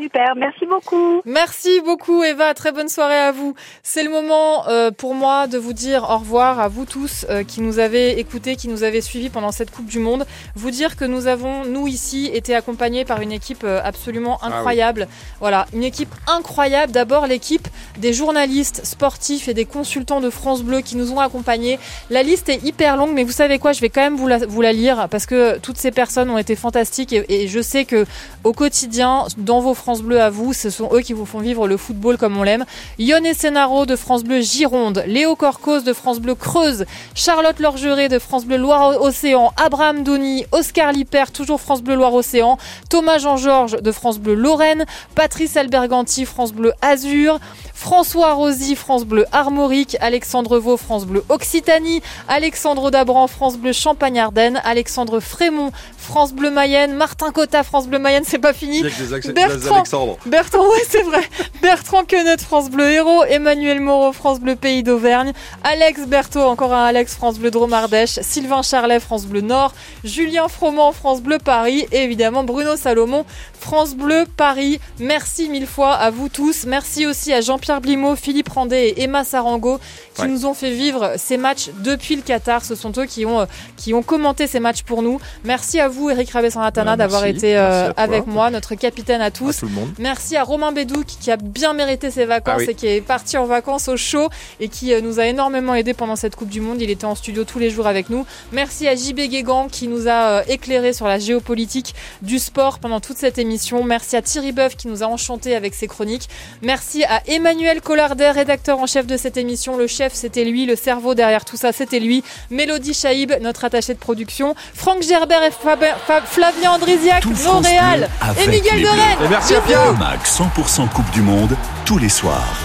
Super, merci beaucoup. Merci beaucoup Eva, très bonne soirée à vous. C'est le moment euh, pour moi de vous dire au revoir à vous tous euh, qui nous avez écoutés, qui nous avez suivis pendant cette Coupe du Monde. Vous dire que nous avons, nous ici, été accompagnés par une équipe euh, absolument incroyable. Ah oui. Voilà, une équipe incroyable. D'abord l'équipe des journalistes sportifs et des consultants de France Bleu qui nous ont accompagnés. La liste est hyper longue, mais vous savez quoi, je vais quand même vous la, vous la lire parce que toutes ces personnes ont été fantastiques et, et je sais que au quotidien, dans vos Bravo France Bleu à vous, ce sont eux qui vous font vivre le football comme on l'aime. Yone Senaro de France Bleu Gironde, Léo Corcos de France Bleu Creuse, Charlotte Lorgeret de France Bleu Loire-Océan, Abraham Doni, Oscar Lippert, toujours France Bleu Loire-Océan, Thomas Jean-Georges de France Bleu Lorraine, Patrice Alberganti, France Bleu Azur, François Rosy, France Bleu Armorique, Alexandre Vaux, France Bleu Occitanie, Alexandre Dabran, France Bleu Champagne-Ardenne, Alexandre Frémont, France Bleu Mayenne, Martin Cotta, France Bleu Mayenne, c'est pas fini. Ac- Bertrand, Bertrand, ouais, c'est vrai. Bertrand Queneutte, France Bleu Hérault, Emmanuel Moreau, France Bleu Pays d'Auvergne, Alex Berthaud, encore un Alex, France Bleu Drôme-Ardèche, Sylvain Charlet, France Bleu Nord, Julien Froment, France Bleu Paris, et évidemment Bruno Salomon, France Bleu Paris. Merci mille fois à vous tous. Merci aussi à Jean-Pierre Blimaud, Philippe Randet et Emma Sarango qui ouais. nous ont fait vivre ces matchs depuis le Qatar. Ce sont eux qui ont, qui ont commenté ces matchs pour nous. Merci à vous, Éric Rabesandratana, ouais, d'avoir été euh, avec moi, notre capitaine à tous. À tout le monde. Merci à Romain Bédouc qui a bien mérité ses vacances ah oui. et qui est parti en vacances au chaud et qui euh, nous a énormément aidé pendant cette Coupe du Monde. Il était en studio tous les jours avec nous. Merci à J B Guégan qui nous a euh, éclairé sur la géopolitique du sport pendant toute cette émission. Merci à Thierry Boeuf qui nous a enchanté avec ses chroniques. Merci à Emmanuel Emmanuel Collardet, rédacteur en chef de cette émission. Le chef, c'était lui. Le cerveau derrière tout ça, c'était lui. Mélodie Chaïb, notre attachée de production. Franck Gerbert et Fab- Fab- Flavien Andriziac, Montréal. Et Miguel de Rennes. Et merci à Pierre. Mac cent pour cent Coupe du Monde, tous les soirs,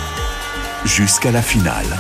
jusqu'à la finale.